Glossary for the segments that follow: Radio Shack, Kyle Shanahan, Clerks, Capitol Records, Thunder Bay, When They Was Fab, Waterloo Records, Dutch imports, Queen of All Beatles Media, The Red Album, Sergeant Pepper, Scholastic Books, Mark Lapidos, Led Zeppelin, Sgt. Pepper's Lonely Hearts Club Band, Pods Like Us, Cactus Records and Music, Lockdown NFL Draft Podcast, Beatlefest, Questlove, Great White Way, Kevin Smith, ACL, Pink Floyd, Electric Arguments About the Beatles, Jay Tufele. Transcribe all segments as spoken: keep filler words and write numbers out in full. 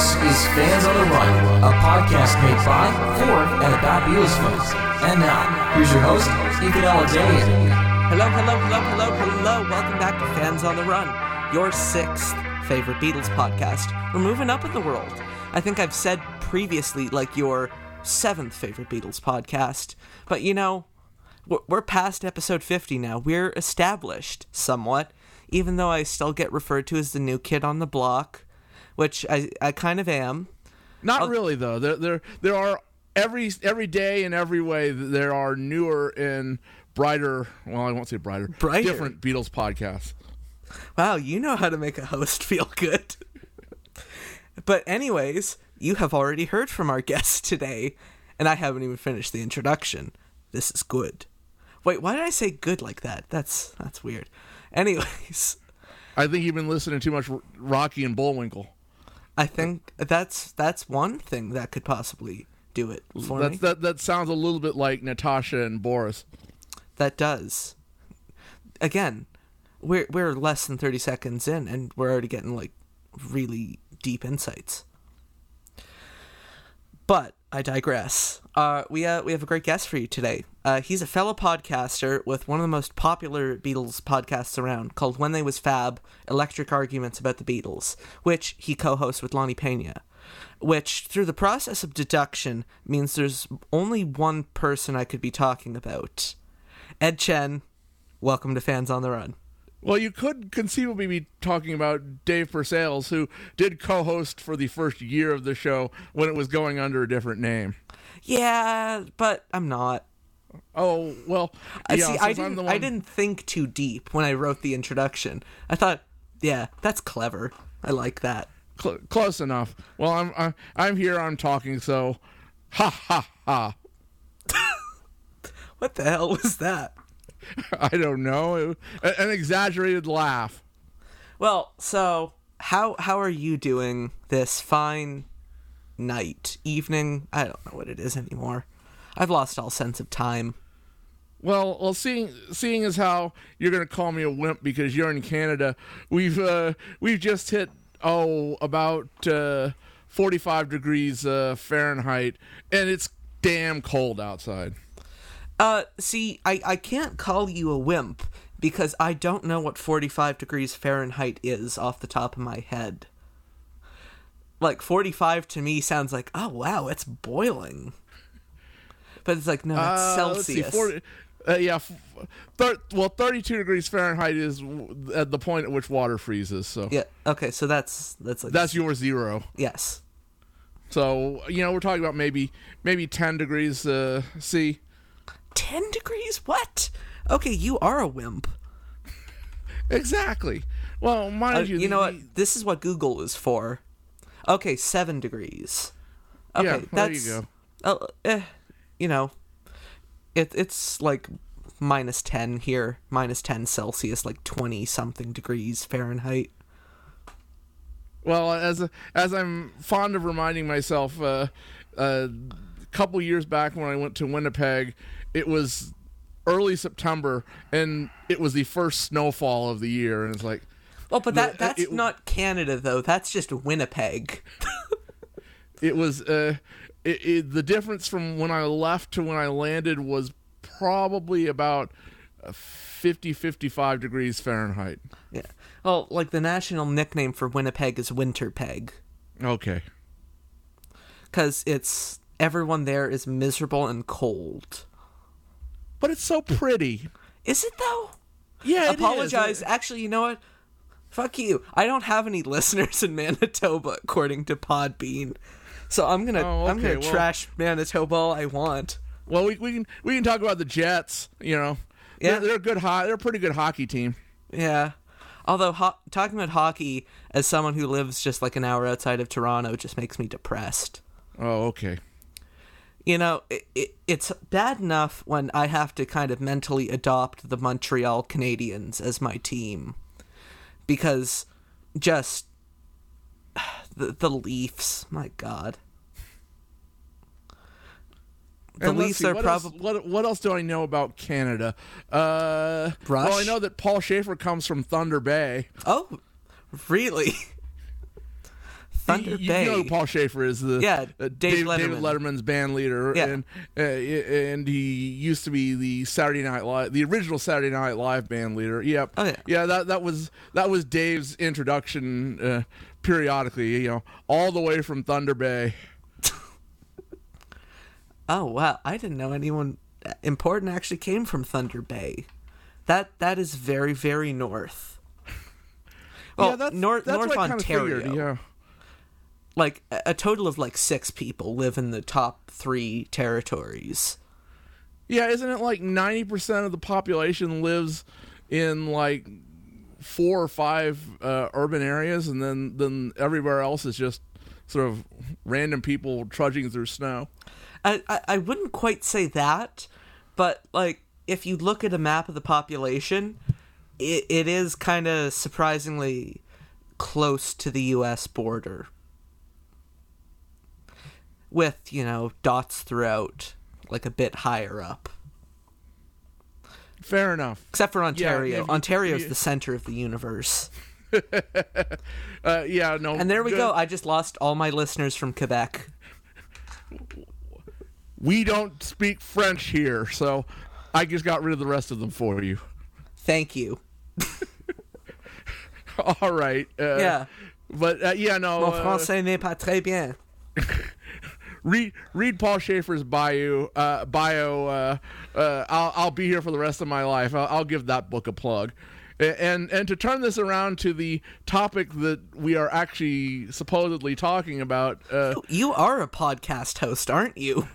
This is Fans on the Run, a podcast made by, for, and about Beatles fans. And now, here's your host, Ethan L. Day. Hello, hello, hello, hello, hello. Welcome back to Fans on the Run, your sixth favorite Beatles podcast. We're moving up in the world. I think I've said previously, like, your seventh favorite Beatles podcast. But, you know, we're past episode fifty now. We're established somewhat, even though I still get referred to as the new kid on the block, which I, I kind of am. Not I'll, really, though. There there there are every every day in every way there are newer and brighter, well, I won't say brighter, brighter. different Beatles podcasts. Wow, you know how to make a host feel good. But anyways, you have already heard from our guest today, and I haven't even finished the introduction. This is good. Wait, why did I say good like that? That's that's weird. Anyways, I think you've been listening too much Rocky and Bullwinkle. I think that's that's one thing that could possibly do it for that's, me. That that sounds a little bit like Natasha and Boris. That does. Again, we're we're less than thirty seconds in, and we're already getting like really deep insights. But I digress. Uh, we uh, we have a great guest for you today. Uh, he's a fellow podcaster with one of the most popular Beatles podcasts around, called When They Was Fab, Electric Arguments About the Beatles, which he co-hosts with Lonnie Pena, which, through the process of deduction, means there's only one person I could be talking about. Ed Chen, welcome to Fans on the Run. Well, you could conceivably be talking about Dave Persales, who did co-host for the first year of the show when it was going under a different name. Yeah, but I'm not. Oh, well, yeah, see, I didn't, I'm the one... I didn't think too deep when I wrote the introduction. I thought, yeah, that's clever. I like that. Cl- close enough. Well, I'm, I'm I'm here, I'm talking, so ha ha ha. What the hell was that? I don't know. An exaggerated laugh. Well, so how how are you doing this fine night, evening? I don't know what it is anymore. I've lost all sense of time. Well, well, seeing seeing as how you're going to call me a wimp because you're in Canada, we've uh, we've just hit oh about uh, forty-five degrees uh, Fahrenheit, and it's damn cold outside. Uh, see, I, I can't call you a wimp because I don't know what forty-five degrees Fahrenheit is off the top of my head. Like, forty-five to me sounds like, oh, wow, it's boiling. But it's like, no, it's uh, Celsius. Let's see, forty, uh, yeah, thir- well, thirty-two degrees Fahrenheit is at the point at which water freezes. So yeah, okay, so that's... That's, like, that's your zero. Yes. So, you know, we're talking about maybe maybe ten degrees uh, C. ten degrees? What? Okay, you are a wimp. Exactly. Well, mind uh, you... You the... know what? This is what Google is for. Okay, seven degrees. Okay, yeah, well, that's, there you go. Uh, eh, you know, it, it's like minus ten here, minus ten Celsius, like twenty-something degrees Fahrenheit. Well, as as I'm fond of reminding myself, uh, uh, a couple years back when I went to Winnipeg... It was early September, and it was the first snowfall of the year, and it's like... Well, but that that's it, not Canada, though. That's just Winnipeg. It was... Uh, it, it, the difference from when I left to when I landed was probably about fifty, fifty-five degrees Fahrenheit. Yeah. Well, like, the national nickname for Winnipeg is Winterpeg. Okay. Because it's... Everyone there is miserable and cold. But it's so pretty. Is it, though? Yeah, it Apologize. Is. Actually, you know what? Fuck you. I don't have any listeners in Manitoba, according to Podbean. So I'm going to oh, okay. I'm gonna well, trash Manitoba all I want. Well, we, we, can, we can talk about the Jets, you know. Yeah. They're, they're, good ho- they're a pretty good hockey team. Yeah. Although, ho- talking about hockey as someone who lives just like an hour outside of Toronto just makes me depressed. Oh, okay. You know, it, it, it's bad enough when I have to kind of mentally adopt the Montreal Canadiens as my team. Because just the, the Leafs, my God. The Leafs see, are probably... What, what else do I know about Canada? Uh, well, I know that Paul Schaefer comes from Thunder Bay. Oh, really? Thunder you, Bay. You know Paul Schaefer is the yeah, Dave, Dave, Letterman. David Letterman's band leader, yeah. and uh, and he used to be the Saturday Night Live, the original Saturday Night Live band leader. Yep. Oh, yeah, yeah. That that was that was Dave's introduction uh, periodically, you know, all the way from Thunder Bay. Oh wow! I didn't know anyone important actually came from Thunder Bay. That that is very very north. Well, yeah, that's, North, that's North Ontario. Figured, yeah. Like, a total of, like, six people live in the top three territories. Yeah, isn't it like ninety percent of the population lives in, like, four or five uh, urban areas, and then, then everywhere else is just sort of random people trudging through snow? I, I, I wouldn't quite say that, but, like, if you look at a map of the population, it, it is kind of surprisingly close to the U S border. With, you know, dots throughout, like a bit higher up. Fair enough. Except for Ontario. Yeah, you, Ontario's you, the center of the universe. uh, yeah, no. And there we good. go. I just lost all my listeners from Quebec. We don't speak French here, so I just got rid of the rest of them for you. Thank you. All right. Uh, yeah. But, uh, yeah, no. Mon français uh, n'est pas très bien. Read read Paul Schaefer's bio. Uh, bio. Uh, uh, I'll I'll be here for the rest of my life. I'll, I'll give that book a plug. And and to turn this around to the topic that we are actually supposedly talking about. Uh, you are a podcast host, aren't you?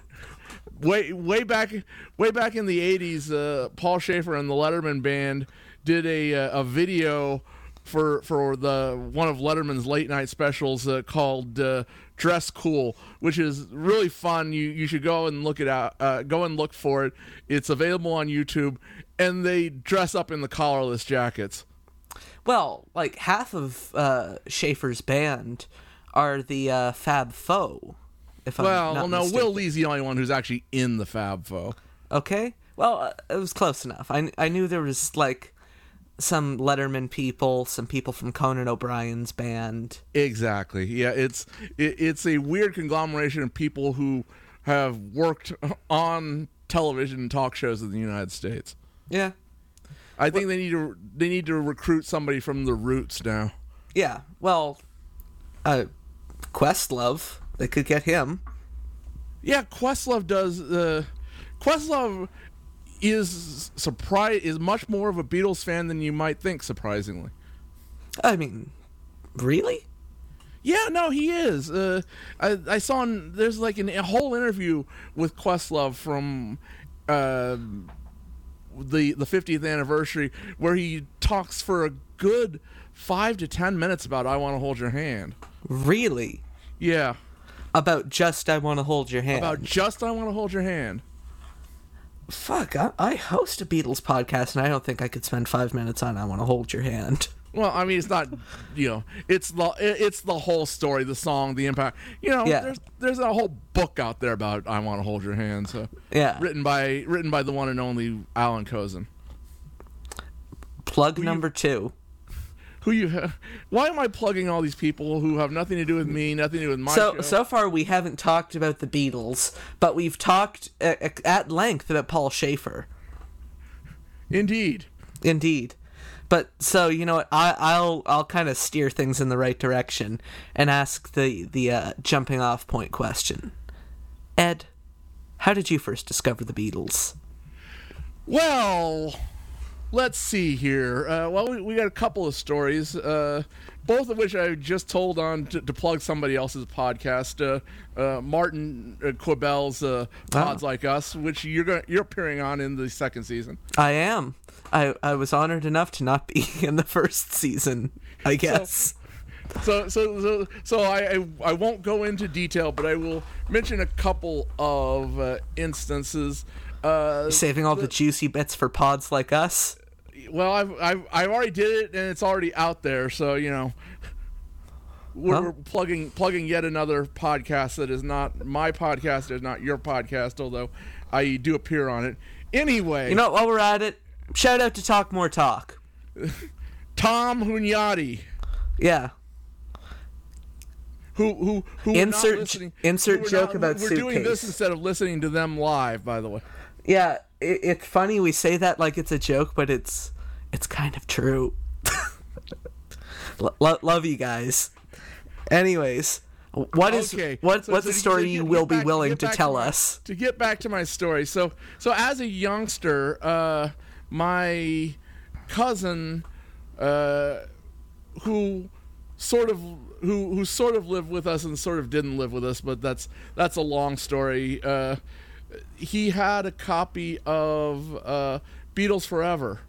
Way way back way back in the eighties, uh, Paul Schaefer and the Letterman Band did a a video for for the one of Letterman's late night specials uh, called. Uh, Dress Cool, which is really fun. You you should go and look it out. Uh, go and look for it. It's available on YouTube, and they dress up in the collarless jackets. Well, like half of uh, Schaefer's band are the uh, Fab Faux. If well, I'm not no, mistaken. Will Lee's the only one who's actually in the Fab Faux. Okay, well, it was close enough. I I knew there was like some Letterman people, some people from Conan O'Brien's band. Exactly. Yeah, it's it, it's a weird conglomeration of people who have worked on television and talk shows in the United States. Yeah, I think well, they need to they need to recruit somebody from the roots now. Yeah. Well, uh, Questlove, they could get him. Yeah, Questlove does. Uh, Questlove. Is surprise is much more of a Beatles fan than you might think, surprisingly. I mean, really? Yeah, no, he is. Uh, I, I saw an, there's like an, a whole interview with Questlove from uh, the the fiftieth anniversary where he talks for a good five to ten minutes about "I Want to Hold Your Hand." Really? Yeah. About just "I Want to Hold Your Hand." About just "I Want to Hold Your Hand." Fuck, I, I host a Beatles podcast, and I don't think I could spend five minutes on "I Want to Hold Your Hand." Well, I mean, it's not, you know, it's the it's the whole story, the song, the impact. You know, yeah. there's there's a whole book out there about "I Want to Hold Your Hand." So, yeah, written by written by the one and only Alan Cozen. Plug who number you, two. Who you? Have, why am I plugging all these people who have nothing to do with me, nothing to do with my so, show? So far, we haven't talked about the Beatles, but we've talked at, at length about Paul Schaefer. Indeed, indeed. But so you know, I, I'll I'll kind of steer things in the right direction and ask the the uh, jumping off point question. Ed, how did you first discover the Beatles? Well. Let's see here. Uh, well, we, we got a couple of stories, uh, both of which I just told on to, to plug somebody else's podcast, uh, uh, Martin uh, Quibell's uh, Pods Like Us, which you're going you're appearing on in the second season. I am. I, I was honored enough to not be in the first season, I guess. So so so so, so I, I I won't go into detail, but I will mention a couple of uh, instances. Uh, You're saving all the, the juicy bits for Pods Like Us. Well, I've, I've I've already did it, and it's already out there. So you know, we're, huh? we're plugging plugging yet another podcast that is not my podcast, is not your podcast, although I do appear on it. Anyway, you know, while we're at it, shout out to Talk More Talk, Tom Hunyadi. Yeah, who who who insert listening, insert who joke not, about we're suitcase. We're doing this instead of listening to them live. By the way, yeah, it, it's funny we say that like it's a joke, but it's it's kind of true. Lo- lo- love you guys. Anyways, what is okay. what so, what's so a story get, you will back, be willing to tell to my, us? To get back to my story, so so as a youngster, uh, my cousin, uh, who sort of who who sort of lived with us and sort of didn't live with us, but that's that's a long story. Uh, he had a copy of uh, Beatles Forever.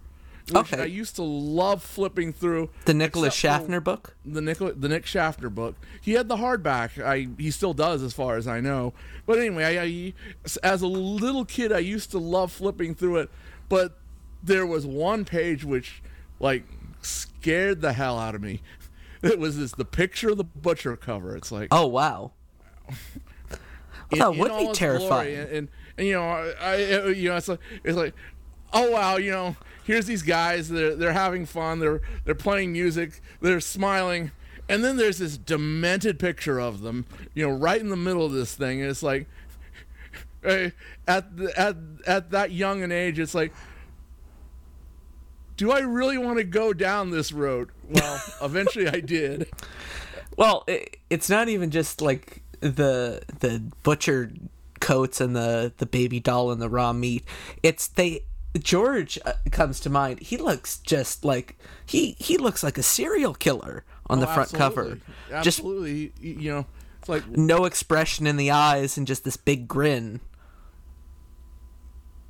Which okay. I used to love flipping through the Nicholas Schaffner book. The Nicholas, the Nick Schaffner book. He had the hardback. I he still does, as far as I know. But anyway, I, I as a little kid, I used to love flipping through it. But there was one page which, like, scared the hell out of me. It was this the picture of the butcher cover. It's like, oh wow, in, that would be terrifying. And, and, and you know, I, I you know it's like it's like. Oh wow, you know, here's these guys, they're they're having fun, they're they're playing music, they're smiling, and then there's this demented picture of them, you know, right in the middle of this thing, and it's like at the, at at that young an age, it's like, do I really want to go down this road? Well, eventually I did. Well, it, it's not even just like the the butcher coats and the, the baby doll and the raw meat. It's they George comes to mind. He looks just like he, he looks like a serial killer on oh, the front absolutely. cover. Absolutely, just, you know, it's like no expression in the eyes and just this big grin.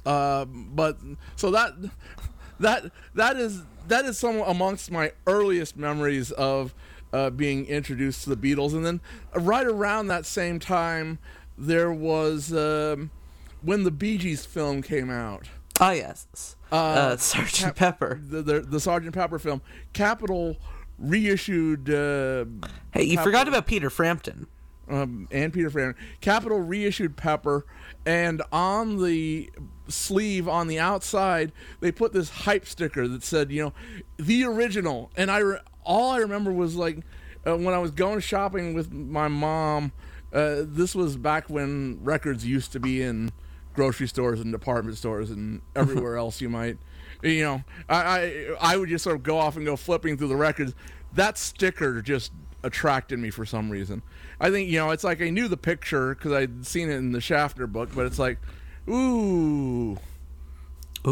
Uh, but so that that that is that is some amongst my earliest memories of uh, being introduced to the Beatles, and then right around that same time, there was um, when the Bee Gees film came out. Oh, yes. Uh, uh, Sergeant Cap- Pepper. The, the, the Sergeant Pepper film. Capitol reissued... Uh, hey, you Pepper. forgot about Peter Frampton. Um, and Peter Frampton. Capitol reissued Pepper, and on the sleeve, on the outside, they put this hype sticker that said, you know, the original. And I re- all I remember was, like, uh, when I was going shopping with my mom, uh, this was back when records used to be in... grocery stores and department stores and everywhere else you might, you know, I, I I would just sort of go off and go flipping through the records. That sticker just attracted me for some reason. I think, you know, it's like I knew the picture because I'd seen it in the Schaffner book, but it's like, ooh, ooh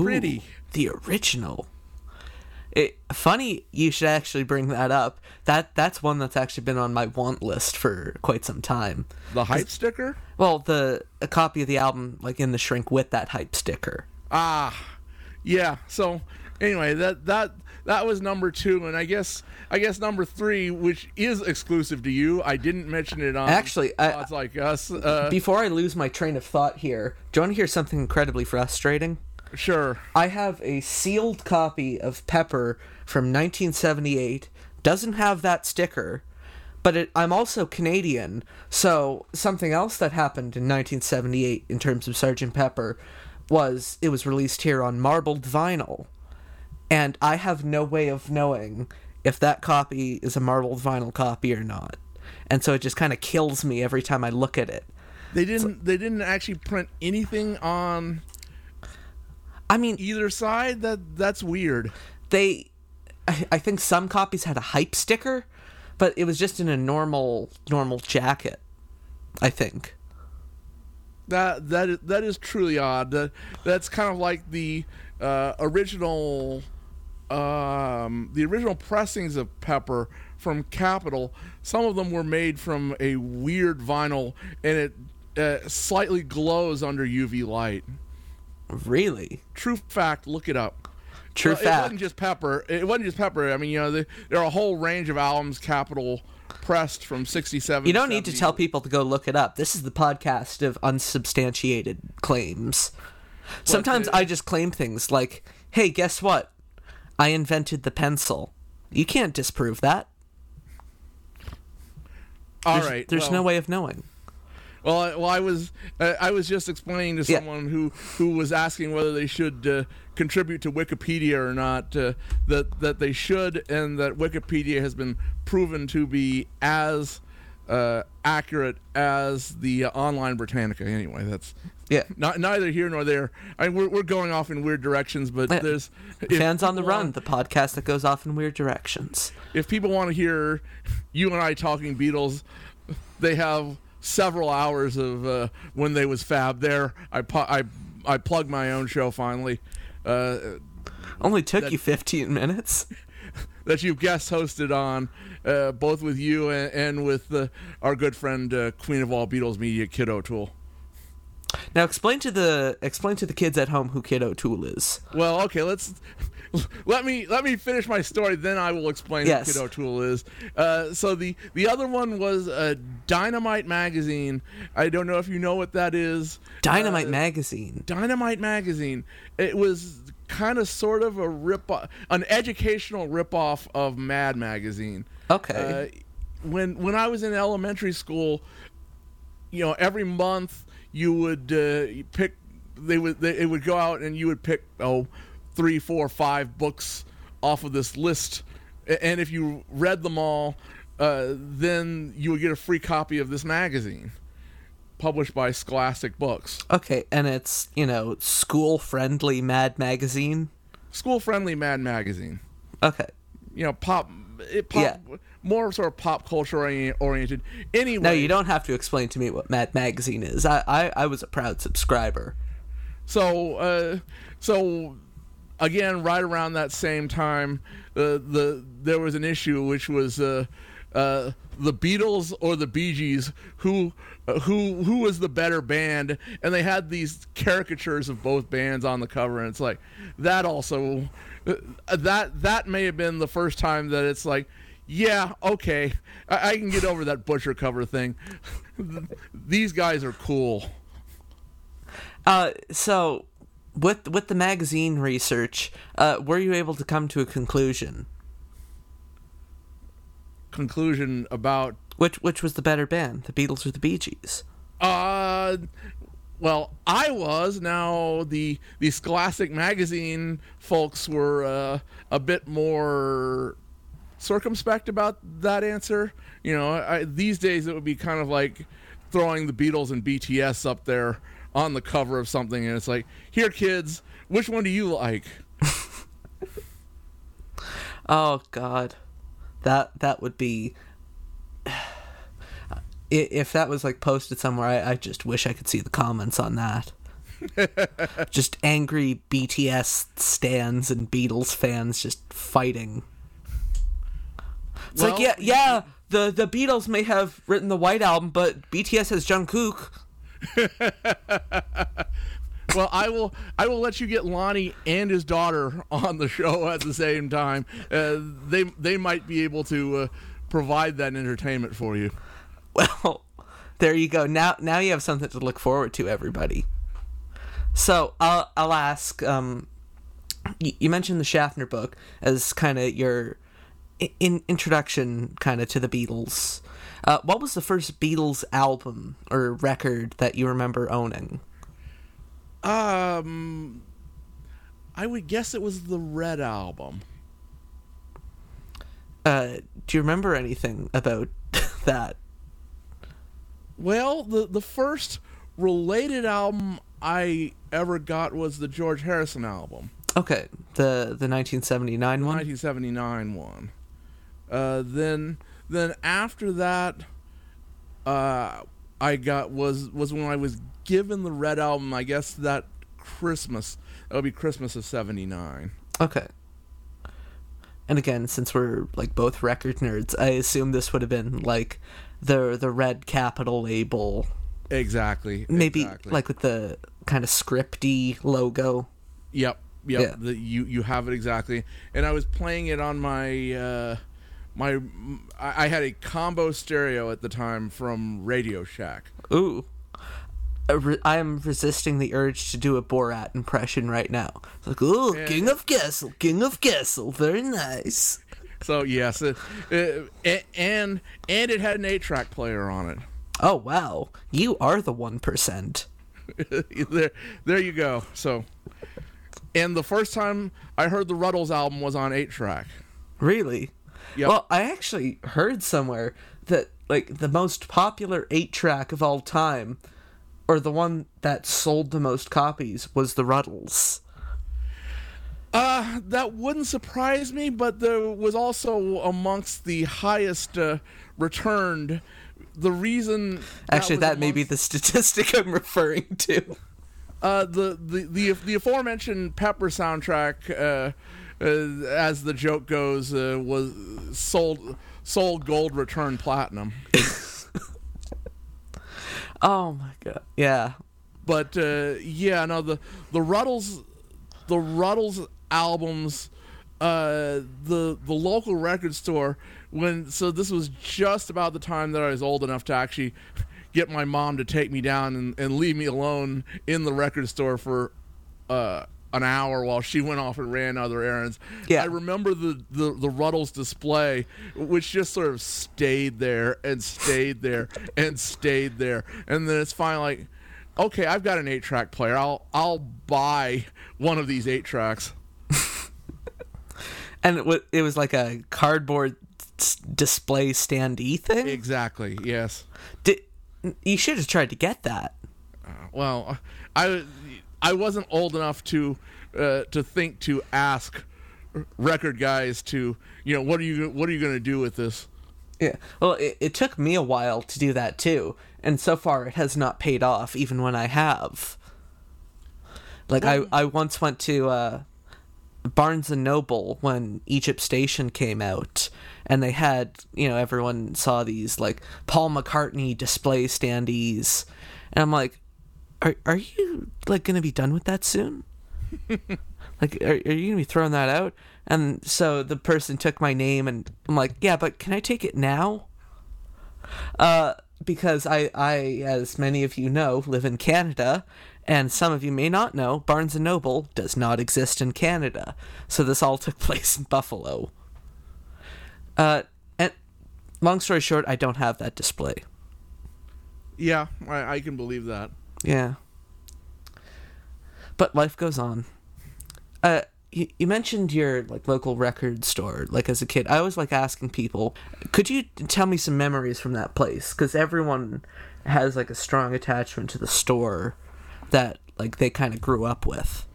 pretty. The original. It, funny you should actually bring that up. That that's one that's actually been on my want list for quite some time. The hype sticker? Well, the a copy of the album like in the shrink with that hype sticker. Ah, yeah. So anyway, that that that was number two, and I guess I guess number three, which is exclusive to you. I didn't mention it on actually. Pods I, Like Us. Uh, before I lose my train of thought here, do you want to hear something incredibly frustrating? Sure. I have a sealed copy of Pepper from nineteen seventy-eight. Doesn't have that sticker, but it, I'm also Canadian. So something else that happened in nineteen seventy-eight in terms of Sergeant Pepper was it was released here on marbled vinyl, and I have no way of knowing if that copy is a marbled vinyl copy or not, and so it just kind of kills me every time I look at it. They didn't. Like, they didn't actually print anything on. I mean, either side, that that's weird. They, I, I think some copies had a hype sticker, but it was just in a normal normal jacket, I think. That that is, that is truly odd. That, that's kind of like the uh, original, um, the original pressings of Pepper from Capitol. Some of them were made from a weird vinyl, and it uh, slightly glows under U V light. Really? True fact. Look it up. True uh, fact. It wasn't just Pepper. It wasn't just Pepper. I mean, you know, the, there are a whole range of albums Capitol pressed from sixty-seven. You don't to need to tell people to go look it up. This is the podcast of unsubstantiated claims. But Sometimes it, I just claim things like, "Hey, guess what? I invented the pencil." You can't disprove that. All there's, right. There's well, no way of knowing. Well, I, well, I was uh, I was just explaining to someone yeah. who, who was asking whether they should uh, contribute to Wikipedia or not uh, that that they should, and that Wikipedia has been proven to be as uh, accurate as the uh, online Britannica. Anyway, that's yeah. Not neither here nor there. I mean, we're we're going off in weird directions, but yeah. there's Fans on the Run, want, the podcast that goes off in weird directions. If people want to hear you and I talking Beatles, they have several hours of uh, When They Was Fab there. I pu- I I plugged my own show finally. Uh, Only took that, you fifteen minutes. That you've guest hosted on, uh, both with you and, and with uh, our good friend, uh, Queen of All Beatles Media, Kit O'Toole. Now explain to the explain to the kids at home who Kit O'Toole is. Well, okay, let's let me let me finish my story, then I will explain yes. who Kit O'Toole is. Uh, so the the other one was uh, Dynamite Magazine. I don't know if you know what that is. Dynamite uh, Magazine. Dynamite Magazine. It was kind of sort of a rip off, an educational ripoff of Mad Magazine. Okay. Uh, when when I was in elementary school, you know, every month you would uh, pick. They would. They, it would go out, and you would pick oh, three, four, five books off of this list, and if you read them all, uh, then you would get a free copy of this magazine, published by Scholastic Books. Okay, and it's, you know, school-friendly Mad Magazine? School-friendly Mad Magazine. Okay. You know, pop... It pop yeah. More sort of pop culture-oriented. Anyway... No, you don't have to explain to me what Mad Magazine is. I, I, I was a proud subscriber. So, uh, so... Again, right around that same time, uh, the there was an issue which was... Uh, Uh, the Beatles or the Bee Gees, who uh, who who was the better band? And they had these caricatures of both bands on the cover, and it's like that also uh, that that may have been the first time that it's like, yeah, okay, I, I can get over that butcher cover thing. These guys are cool. Uh, so with with the magazine research, uh, were you able to come to a conclusion? Conclusion about which which was the better band, the Beatles or the Bee Gees? Uh, well, I was. Now the the Scholastic Magazine folks were uh, a bit more circumspect about that answer. You know, I, these days it would be kind of like throwing the Beatles and B T S up there on the cover of something, and it's like, here, kids, which one do you like? Oh God. That that would be, if that was like posted somewhere, I, I just wish I could see the comments on that. Just angry B T S stans and Beatles fans just fighting. It's well, like yeah yeah the, the Beatles may have written the White Album, but B T S has Jungkook. Well, I will. I will let you get Lonnie and his daughter on the show at the same time. Uh, they they might be able to uh, provide that entertainment for you. Well, there you go. Now now you have something to look forward to, everybody. So I'll I'll ask. Um, you, you mentioned the Schaffner book as kind of your in, introduction, kind of to the Beatles. Uh, what was the first Beatles album or record that you remember owning? Um, I would guess it was the Red Album. Uh, do you remember anything about that? Well, the, the first related album I ever got was the George Harrison album. Okay, the the nineteen seventy-nine one? nineteen seventy-nine one. Uh, then then after that, uh, I got was was when I was given the Red Album, I guess that Christmas. That would be Christmas of seventy-nine. Okay. And again, since we're like both record nerds, I assume this would have been like the the Red Capitol label. Exactly. Maybe exactly. Like with the kind of scripty logo. Yep. Yep. Yeah. The, you you have it exactly. And I was playing it on my uh, my I had a combo stereo at the time from Radio Shack. Ooh. I am resisting the urge to do a Borat impression right now. It's like, oh, yeah. King of Castle, King of Castle, very nice. So yes, it, it, and and it had an eight-track player on it. Oh wow, you are the one percent. there, there you go. So, and the first time I heard the Rutles album was on eight-track. Really? Yeah. Well, I actually heard somewhere that like the most popular eight-track of all time, or the one that sold the most copies, was The Rutles. Uh, that wouldn't surprise me, but there was also amongst the highest uh, returned. The reason... Actually, that, that amongst... may be the statistic I'm referring to. Uh, the, the, the, the aforementioned Pepper soundtrack, uh, uh, as the joke goes, uh, was sold... sold gold, returned platinum. Oh my god! Yeah, but uh, yeah, no the the Rutles, the Rutles albums, uh, the the local record store when so this was just about the time that I was old enough to actually get my mom to take me down and, and leave me alone in the record store for uh, an hour while she went off and ran other errands. Yeah. I remember the, the, the Rutles display, which just sort of stayed there and stayed there and stayed there. And then it's finally like, okay, I've got an eight-track player. I'll I'll buy one of these eight tracks. And it, w- it was like a cardboard s- display standee thing? Exactly, yes. Did, you should have tried to get that. Uh, well, I... I wasn't old enough to uh, to think to ask record guys to, you know, what are you what are you going to do with this? Yeah. Well, it, it took me a while to do that too, and so far it has not paid off, even when I have. Like well, I, I once went to uh, Barnes and Noble when Egypt Station came out, and they had, you know, everyone saw these like Paul McCartney display standees, and I'm like, Are are you like gonna be done with that soon? Like, are, are you gonna be throwing that out? And so the person took my name, and I'm like, yeah, but can I take it now? Uh, because I, I, as many of you know, live in Canada, and some of you may not know, Barnes and Noble does not exist in Canada. So this all took place in Buffalo. Uh, and long story short, I don't have that display. Yeah, I, I can believe that. Yeah. But life goes on. Uh, you, you mentioned your like local record store, like as a kid. I always like asking people, could you tell me some memories from that place? Because everyone has like a strong attachment to the store that like they kind of grew up with.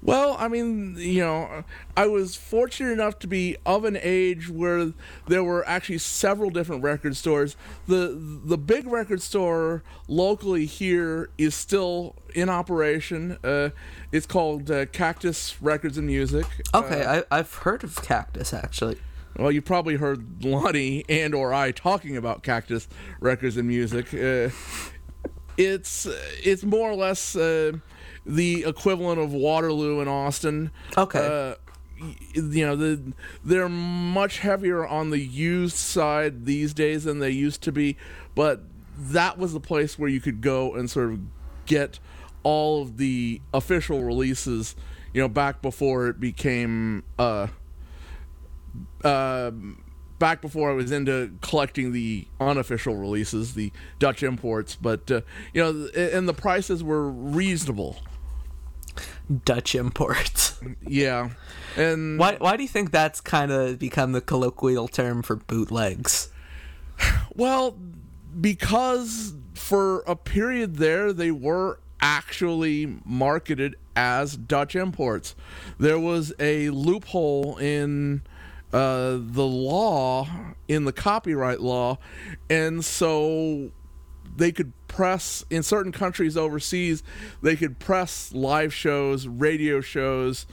Well, I mean, you know, I was fortunate enough to be of an age where there were actually several different record stores. The the big record store locally here is still in operation. Uh, it's called uh, Cactus Records and Music. Okay, uh, I, I've heard of Cactus, actually. Well, you probably heard Lonnie and or I talking about Cactus Records and Music. Uh, it's, it's more or less... Uh, the equivalent of Waterloo in Austin. Okay. Uh, you know, the, they're much heavier on the used side these days than they used to be, but that was the place where you could go and sort of get all of the official releases, you know, back before it became... Uh, uh, back before I was into collecting the unofficial releases, the Dutch imports, but, uh, you know, and the prices were reasonable. Dutch imports. Yeah. And why why do you think that's kind of become the colloquial term for bootlegs? Well, because for a period there, they were actually marketed as Dutch imports. There was a loophole in... Uh, the law, in the copyright law, and so they could press, in certain countries overseas, they could press live shows, radio shows,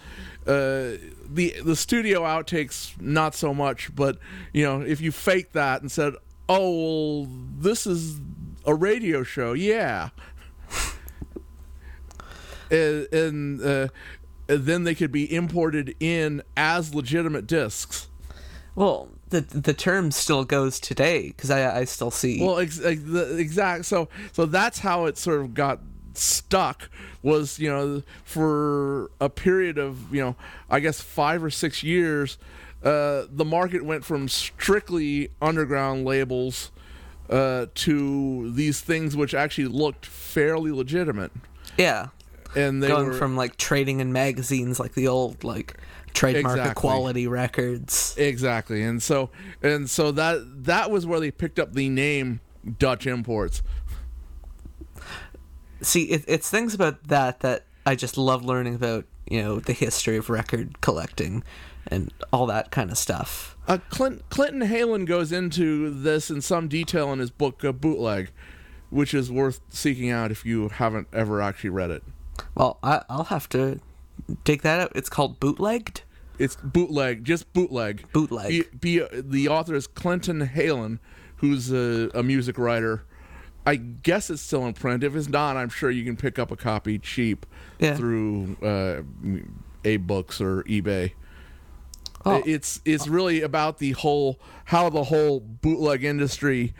uh, the the studio outtakes, not so much, but, you know, if you faked that and said, oh, well, this is a radio show, yeah. and... and uh, then they could be imported in as legitimate discs. Well, the the term still goes today, because I, I still see... Well, ex- ex- exact. So so that's how it sort of got stuck, was, you know, for a period of, you know, I guess five or six years, uh, the market went from strictly underground labels uh, to these things which actually looked fairly legitimate. Yeah. And they going were, from like trading in magazines, like the old like trademark exactly. Equality Records. Exactly. And so and so that that was where they picked up the name Dutch Imports. See, it, it's things about that that I just love learning about, you know, the history of record collecting and all that kind of stuff. Uh, Clint, Clinton Halen goes into this in some detail in his book, uh, Bootleg, which is worth seeking out if you haven't ever actually read it. Well, I, I'll have to take that out. It's called Bootlegged? It's Bootleg, just Bootleg. Bootleg. Be, be, the author is Clinton Halen, who's a, a music writer. I guess it's still in print. If it's not, I'm sure you can pick up a copy cheap yeah. through uh, A-Books or eBay. Oh. It's it's really about the whole how the whole bootleg industry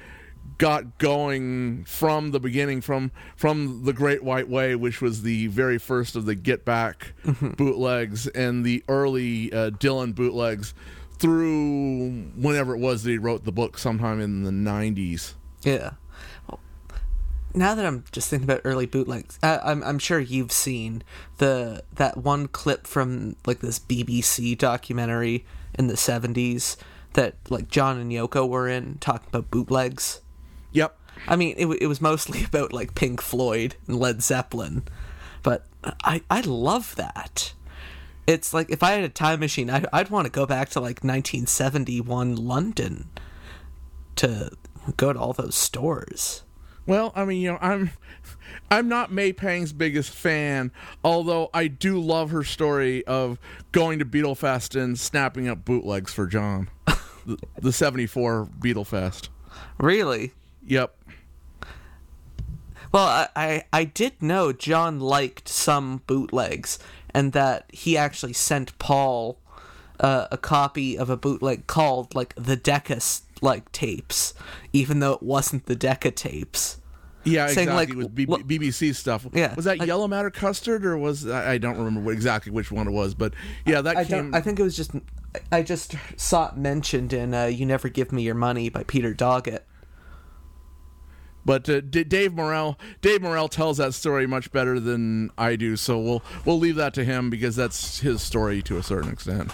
got going from the beginning, from from the Great White Way, which was the very first of the Get Back mm-hmm. bootlegs and the early uh, Dylan bootlegs through whenever it was that he wrote the book, sometime in the nineties. Yeah. Now that I'm just thinking about early bootlegs, I, I'm I'm sure you've seen the that one clip from like this B B C documentary in the seventies that like John and Yoko were in, talking about bootlegs. Yep. I mean, it it was mostly about like Pink Floyd and Led Zeppelin, but I I love that. It's like if I had a time machine, I, I'd want to go back to like nineteen seventy-one London to go to all those stores. Well, I mean, you know, I'm I'm not May Pang's biggest fan, although I do love her story of going to Beatlefest and snapping up bootlegs for John. the, the seventy-four Beatlefest. Really? Yep. Well, I, I, I did know John liked some bootlegs, and that he actually sent Paul uh, a copy of a bootleg called, like, the Decca like tapes, even though it wasn't the Decca tapes. Yeah, saying, exactly. Like, it was B- look, B B C stuff. Yeah, was that like, Yellow Matter Custard, or was I, I don't remember exactly which one it was, but yeah, that I, came. I think it was just I just saw it mentioned in uh, "You Never Give Me Your Money" by Peter Doggett. But uh, D- Dave Morrell, Dave Morrell tells that story much better than I do, so we'll we'll leave that to him because that's his story to a certain extent.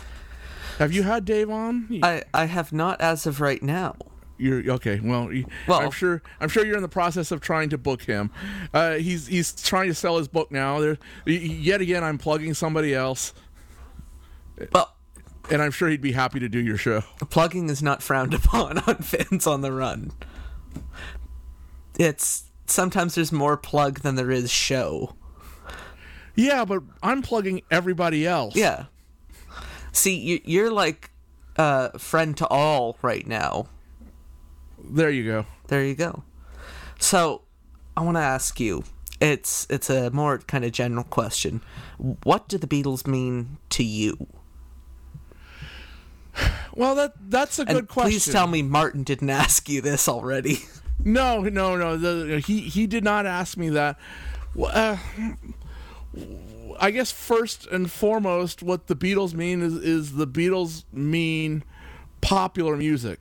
Have you had Dave on? I, I have not as of right now. You're okay. Well, you, well, I'm sure I'm sure you're in the process of trying to book him. Uh, he's he's trying to sell his book now. There, yet again, I'm plugging somebody else. Well, and I'm sure he'd be happy to do your show. Plugging is not frowned upon on Fans on the Run. It's sometimes there's more plug than there is show. Yeah, but I'm plugging everybody else. Yeah. See, you're like a uh, friend to all right now. There you go. There you go. So, I want to ask you, it's it's a more kind of general question. What do the Beatles mean to you? Well, that that's a good and question. Please tell me Martin didn't ask you this already. No, no, no. The, he, he did not ask me that. Uh, I guess first and foremost, what the Beatles mean is, is the Beatles mean popular music.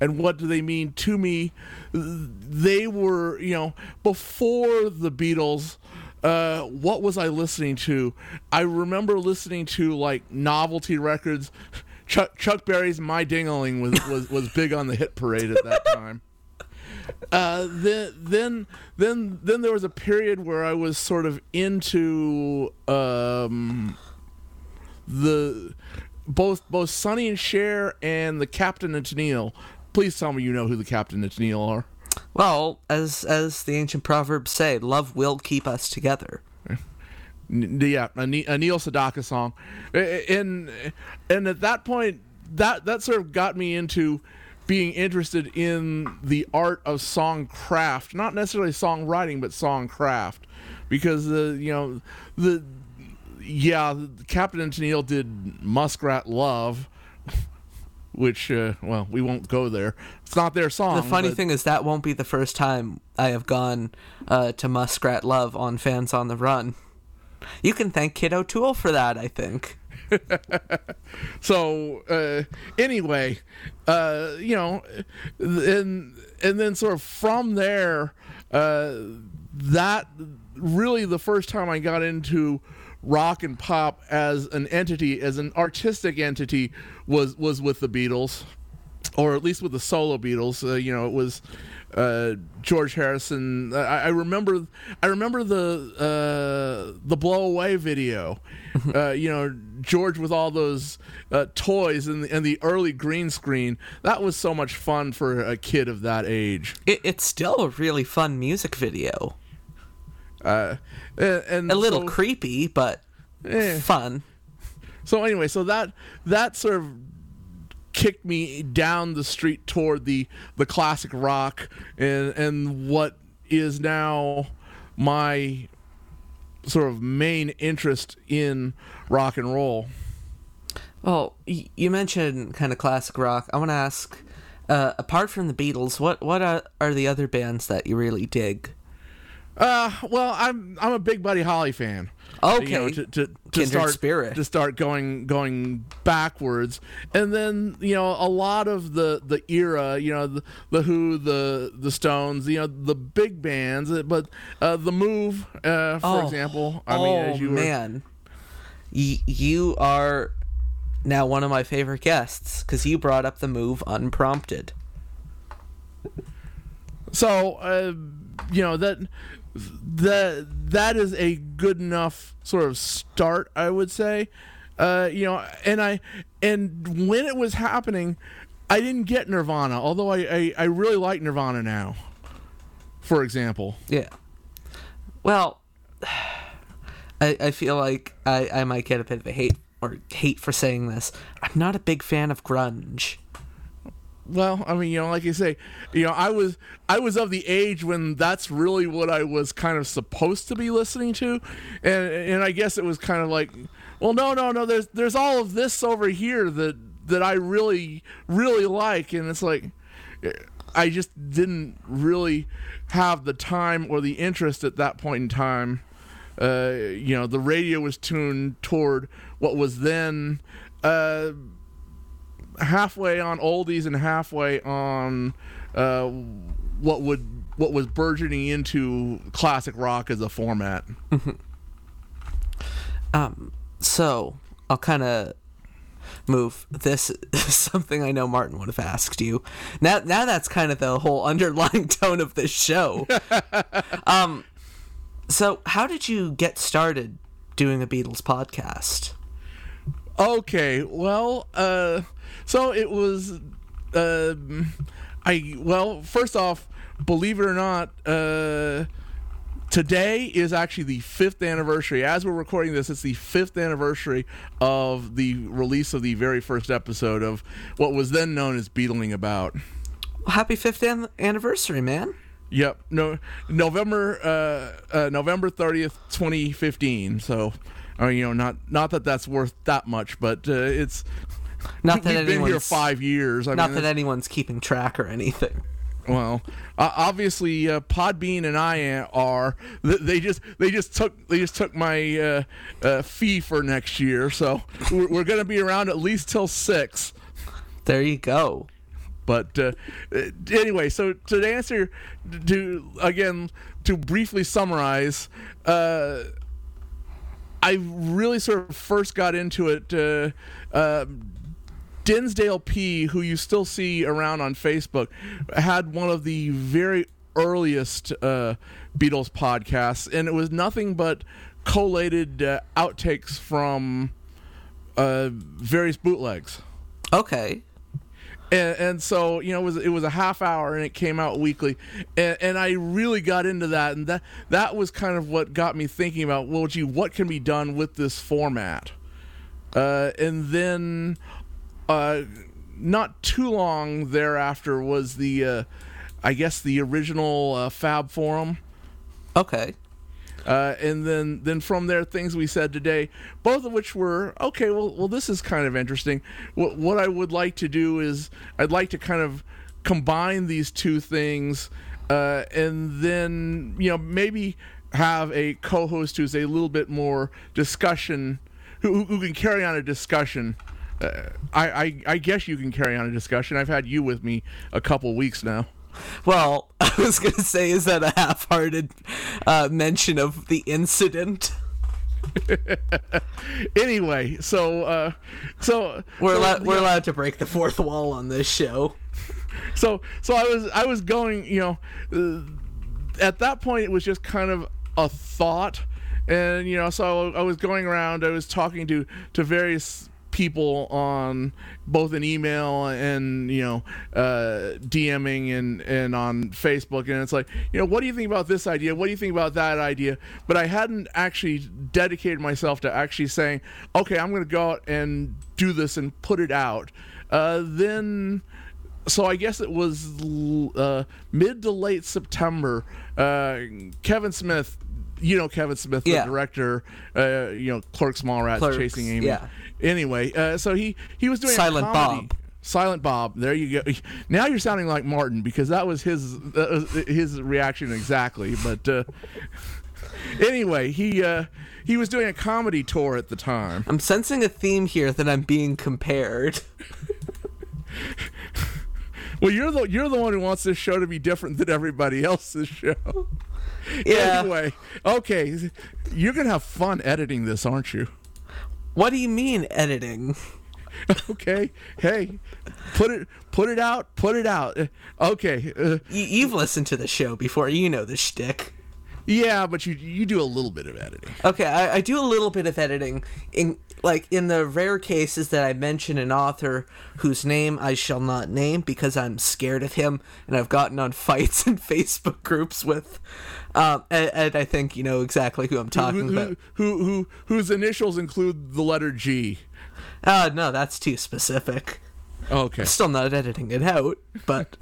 And what do they mean to me? They were, you know, before the Beatles, uh, what was I listening to? I remember listening to, like, novelty records. Chuck, Chuck Berry's My Ding-a-Ling was, was, was big on the hit parade at that time. Uh, then, then, then, then there was a period where I was sort of into um, the both both Sonny and Cher and the Captain and Tennille. Please tell me you know who the Captain and Tennille are. Well, as as the ancient proverbs say, love will keep us together. Yeah, a, ne- a Neil Sedaka song, and and at that point, that that sort of got me into being interested in the art of song craft, not necessarily songwriting, but song craft, because the you know the yeah the Captain and Tennille did Muskrat Love, which uh, well we won't go there. It's not their song. The funny but... thing is that won't be the first time I have gone uh, to Muskrat Love on Fans on the Run. You can thank Kit O'Toole for that, I think. So uh, anyway, uh, you know, and and then sort of from there, uh, that really the first time I got into rock and pop as an entity, as an artistic entity, was was with the Beatles, or at least with the solo Beatles. Uh, you know, it was uh, George Harrison. I, I remember, I remember the uh, the Blow Away video. Uh, you know, George with all those uh, toys and the, and the early green screen. That was so much fun for a kid of that age. It, it's still a really fun music video. Uh, and, and a little so, creepy, but eh. fun. So anyway, so that that sort of kicked me down the street toward the, the classic rock and and what is now my sort of main interest in rock and roll. Well, you mentioned kind of classic rock. I want to ask, uh, apart from the Beatles, what what are, are the other bands that you really dig? Uh, well, I'm I'm a big Buddy Holly fan. Okay, you know, to, to, to start spirit. to start going going backwards, and then you know a lot of the, the era, you know the, the Who, the the Stones, you know the big bands, but uh, the Move, uh, for oh. example. I oh, mean, as you man, were... y- you are now one of my favorite guests because you brought up the Move unprompted. So, uh, you know that. The, that is a good enough sort of start, I would say. Uh, you know, and I and when it was happening, I didn't get Nirvana, although I, I, I really like Nirvana now, for example. Yeah. Well, I, I feel like I, I might get a bit of a hate or hate for saying this. I'm not a big fan of grunge. Well, I mean, you know, like you say, you know, I was I was of the age when that's really what I was kind of supposed to be listening to, and and I guess it was kind of like, well, no, no, no, there's there's all of this over here that that I really really like, and it's like, I just didn't really have the time or the interest at that point in time. Uh, you know, the radio was tuned toward what was then. Uh, halfway on oldies and halfway on uh, what would what was burgeoning into classic rock as a format. Mm-hmm. Um, so I'll kind of move this is something I know Martin would have asked you. Now, now that's kind of the whole underlying tone of this show. um, so how did you get started doing a Beatles podcast? Okay, well, uh, so it was, uh, I well, first off, believe it or not, uh, today is actually the fifth anniversary. As we're recording this, it's the fifth anniversary of the release of the very first episode of what was then known as Beatling About. Well, happy fifth an- anniversary, man. Yep, no, November, uh, uh, November thirtieth, twenty fifteen, so... I mean, you know, not not that that's worth that much, but uh, it's not that we've been here five years. I not mean, that anyone's keeping track or anything. Well, uh, obviously, uh, Podbean and I are. They just they just took they just took my uh, uh, fee for next year, so we're, we're going to be around at least till six. There you go. But uh, anyway, so to answer, to again to briefly summarize. Uh, I really sort of first got into it. Uh, uh, Dinsdale P, who you still see around on Facebook, had one of the very earliest uh, Beatles podcasts, and it was nothing but collated uh, outtakes from uh, various bootlegs. Okay. And, and so, you know, it was it was a half hour, and it came out weekly, and, and I really got into that, and that that was kind of what got me thinking about, well, gee, what can be done with this format? Uh, and then, uh, not too long thereafter was the, uh, I guess, the original uh, Fab Forum. Okay. Uh, and then, then from there, things we said today, both of which were, okay, well, well, this is kind of interesting. W- what I would like to do is I'd like to kind of combine these two things uh, and then, you know, maybe have a co-host who's a little bit more discussion, who, who can carry on a discussion. Uh, I, I, I guess you can carry on a discussion. I've had you with me a couple weeks now. Well, I was going to say, is that a half-hearted uh, mention of the incident? Anyway, so uh, so we're so, allowed, we're know, allowed to break the fourth wall on this show. So so I was I was going, you know, uh, at that point it was just kind of a thought, and you know, so I was going around, I was talking to to various people on both an email and, you know, uh, DMing and, and on Facebook. And it's like, you know, what do you think about this idea? What do you think about that idea? But I hadn't actually dedicated myself to actually saying, okay, I'm going to go out and do this and put it out. Uh, then, so I guess it was uh, mid to late September, uh, Kevin Smith, you know, Kevin Smith, the yeah. director, uh, you know, Clerks, Mallrats, Clerks, Chasing Amy. Yeah. Anyway, uh, so he, he was doing Silent a Bob. Silent Bob. There you go. Now you're sounding like Martin, because that was his uh, his reaction exactly. But uh, anyway, he uh, he was doing a comedy tour at the time. I'm sensing a theme here that I'm being compared. Well, you're the you're the one who wants this show to be different than everybody else's show. Yeah. Anyway, okay, you're gonna have fun editing this, aren't you? What do you mean editing? Okay, hey, put it, put it out, put it out. Okay, uh, you, you've listened to the show before, you know the shtick. Yeah, but you you do a little bit of editing. Okay, I, I do a little bit of editing in like in the rare cases that I mention an author whose name I shall not name because I'm scared of him and I've gotten on fights and Facebook groups with. Um, and, and I think you know exactly who I'm talking who, who, about. Who, who, whose initials include the letter G? Uh, no, that's too specific. Okay. I'm still not editing it out, but.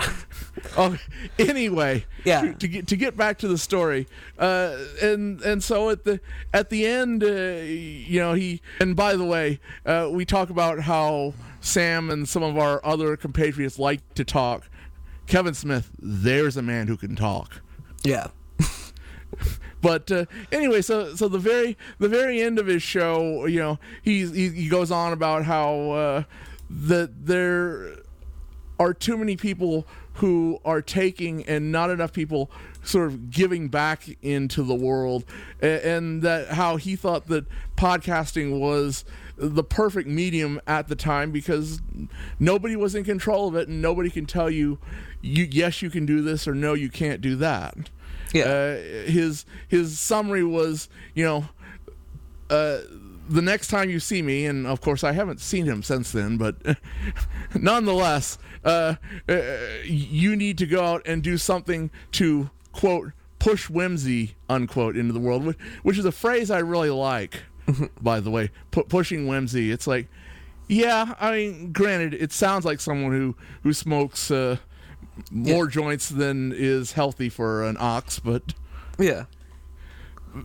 Oh, anyway. Yeah. To, to get to get back to the story, uh, and and so at the at the end, uh, you know, he and by the way, uh, we talk about how Sam and some of our other compatriots like to talk. Kevin Smith, there's a man who can talk. Yeah. But uh, anyway, so so the very the very end of his show, you know, he he, he goes on about how uh, that there are too many people who are taking and not enough people sort of giving back into the world, and, and that how he thought that podcasting was the perfect medium at the time because nobody was in control of it and nobody can tell you, you yes you can do this or no you can't do that. Yeah. Uh, his his summary was, you know, uh, the next time you see me, and of course I haven't seen him since then, but nonetheless, uh, uh, you need to go out and do something to, quote, push whimsy, unquote, into the world, which, which is a phrase I really like, by the way, P- pushing whimsy. It's like, yeah, I mean, granted, it sounds like someone who, who smokes... Uh, More yeah. joints than is healthy for an ox, but yeah,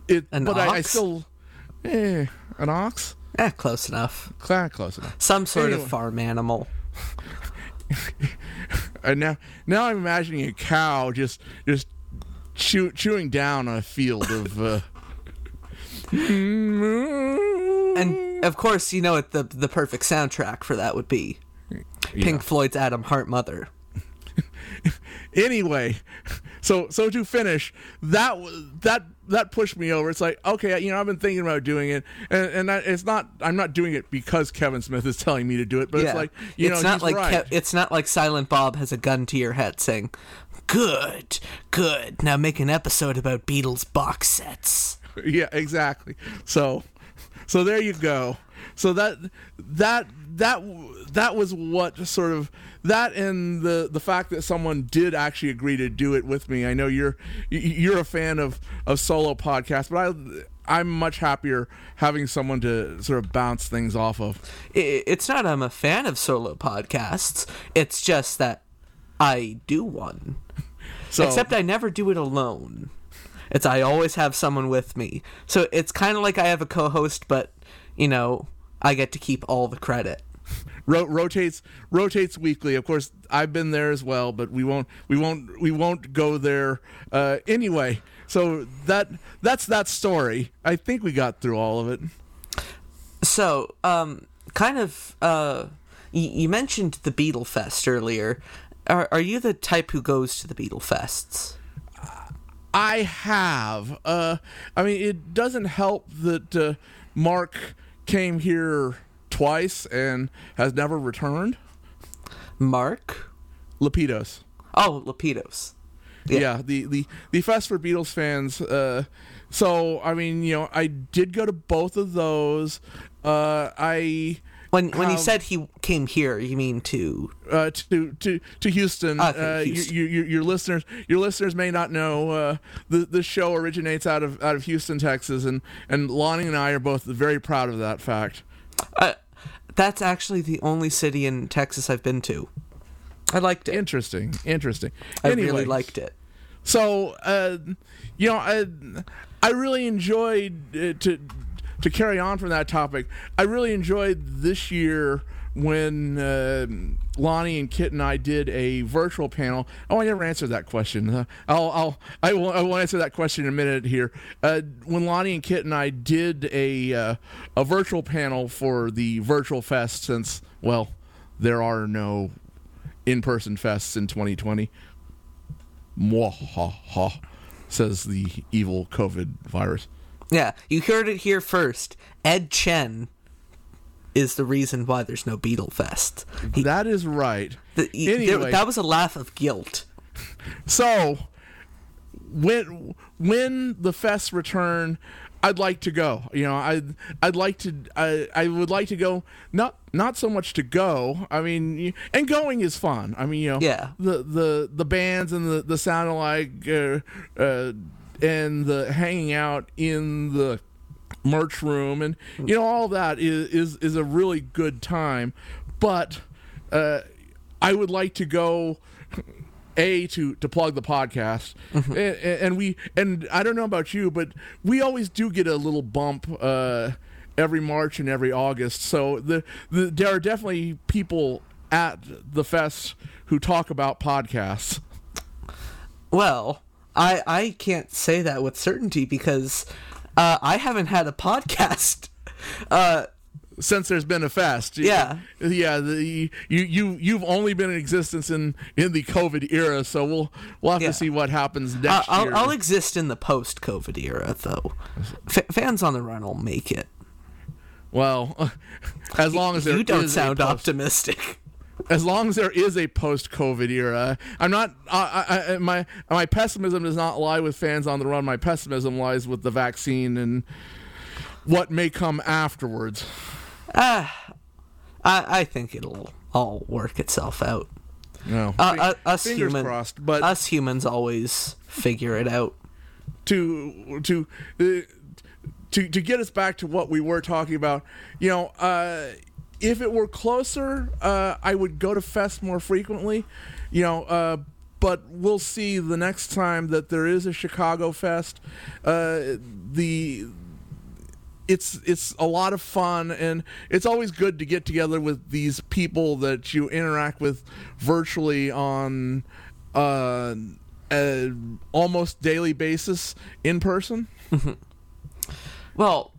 it. An but ox? I, I still, eh, an ox? Eh, close enough. Cl- close enough. Some sort anyway. of farm animal. And now, now I'm imagining a cow just just chew, chewing down a field of. Uh... And of course, you know what the the perfect soundtrack for that would be? Yeah. Pink Floyd's "Adam Heart Mother." Anyway, so so to finish, that that that pushed me over. It's like, okay, you know, I've been thinking about doing it, and, and I, it's not. I'm not doing it because Kevin Smith is telling me to do it, but yeah. it's like, you it's know, not he's like right. Kev, it's not like Silent Bob has a gun to your head saying, "Good, good. Now make an episode about Beatles box sets." Yeah, exactly. So, so there you go. So that that that that was what sort of. That and the, the fact that someone did actually agree to do it with me. I know you're you're a fan of, of solo podcasts, but I, I'm much happier having someone to sort of bounce things off of. It's not I'm a fan of solo podcasts. It's just that I do one. So, except I never do it alone. It's I always have someone with me. So it's kind of like I have a co-host, but, you know, I get to keep all the credit. rotates rotates weekly. Of course, I've been there as well, but we won't we won't we won't go there uh, anyway. So that that's that story. I think we got through all of it. So, um, kind of, uh, you, you mentioned the Beatlefest earlier. Are, are you the type who goes to the Beatlefests? I have. Uh, I mean, it doesn't help that uh, Mark came here twice and has never returned. Mark? Lapidos. Oh, Lapidos. Yeah, yeah the, the, the Fest for Beatles fans. Uh, so, I mean, you know, I did go to both of those. Uh, I... When when um, you said he came here, you mean to uh, to to to Houston? Okay, uh, Houston. You, you, your listeners, your listeners may not know uh, the the show originates out of out of Houston, Texas, and, and Lonnie and I are both very proud of that fact. Uh, that's actually the only city in Texas I've been to. I liked it. Interesting, interesting. I Anyways, really liked it. So uh, you know, I I really enjoyed uh, to. To carry on from that topic, I really enjoyed this year when uh, Lonnie and Kit and I did a virtual panel. Oh, I never answered that question. Uh, I'll, I'll, I will, I will answer that question in a minute here. Uh, when Lonnie and Kit and I did a uh, a virtual panel for the virtual fest, since well, there are no in-person fests in twenty twenty. Mwahaha, says the evil COVID virus. Yeah, you heard it here first. Ed Chen is the reason why there's no Beatlefest. He, that is right. The, he, anyway. there, that was a laugh of guilt. So, when when the fests return, I'd like to go. You know, I I'd like to. I I would like to go. Not not so much to go. I mean, and going is fun. I mean, you know, yeah. the the the bands and the the sound alike. Uh, uh, And the hanging out in the merch room, and you know all that is is, is a really good time. But uh, I would like to go a to, to plug the podcast, mm-hmm. and, and we and I don't know about you, but we always do get a little bump uh, every March and every August. So the, the there are definitely people at the fest who talk about podcasts. Well. I, I can't say that with certainty because uh, I haven't had a podcast uh, since there's been a fest. Yeah, yeah. The, you you you've only been in existence in, in the COVID era, so we'll we'll have yeah. to see what happens next uh, I'll, year. I'll exist in the post-COVID era, though. F- fans on the Run will make it. Well, as long as there you don't is sound a post- optimistic. As long as there is a post-COVID era, I'm not. I, I, my my pessimism does not lie with fans on the run. My pessimism lies with the vaccine and what may come afterwards. Ah, uh, I, I think it'll all work itself out. No, uh, I, us humans, crossed, but us humans always figure it out. To to uh, to to get us back to what we were talking about, you know. Uh, If it were closer, uh, I would go to Fest more frequently, you know, uh, but we'll see the next time that there is a Chicago Fest. Uh, the it's it's a lot of fun, and it's always good to get together with these people that you interact with virtually on uh, an almost daily basis in person. Well...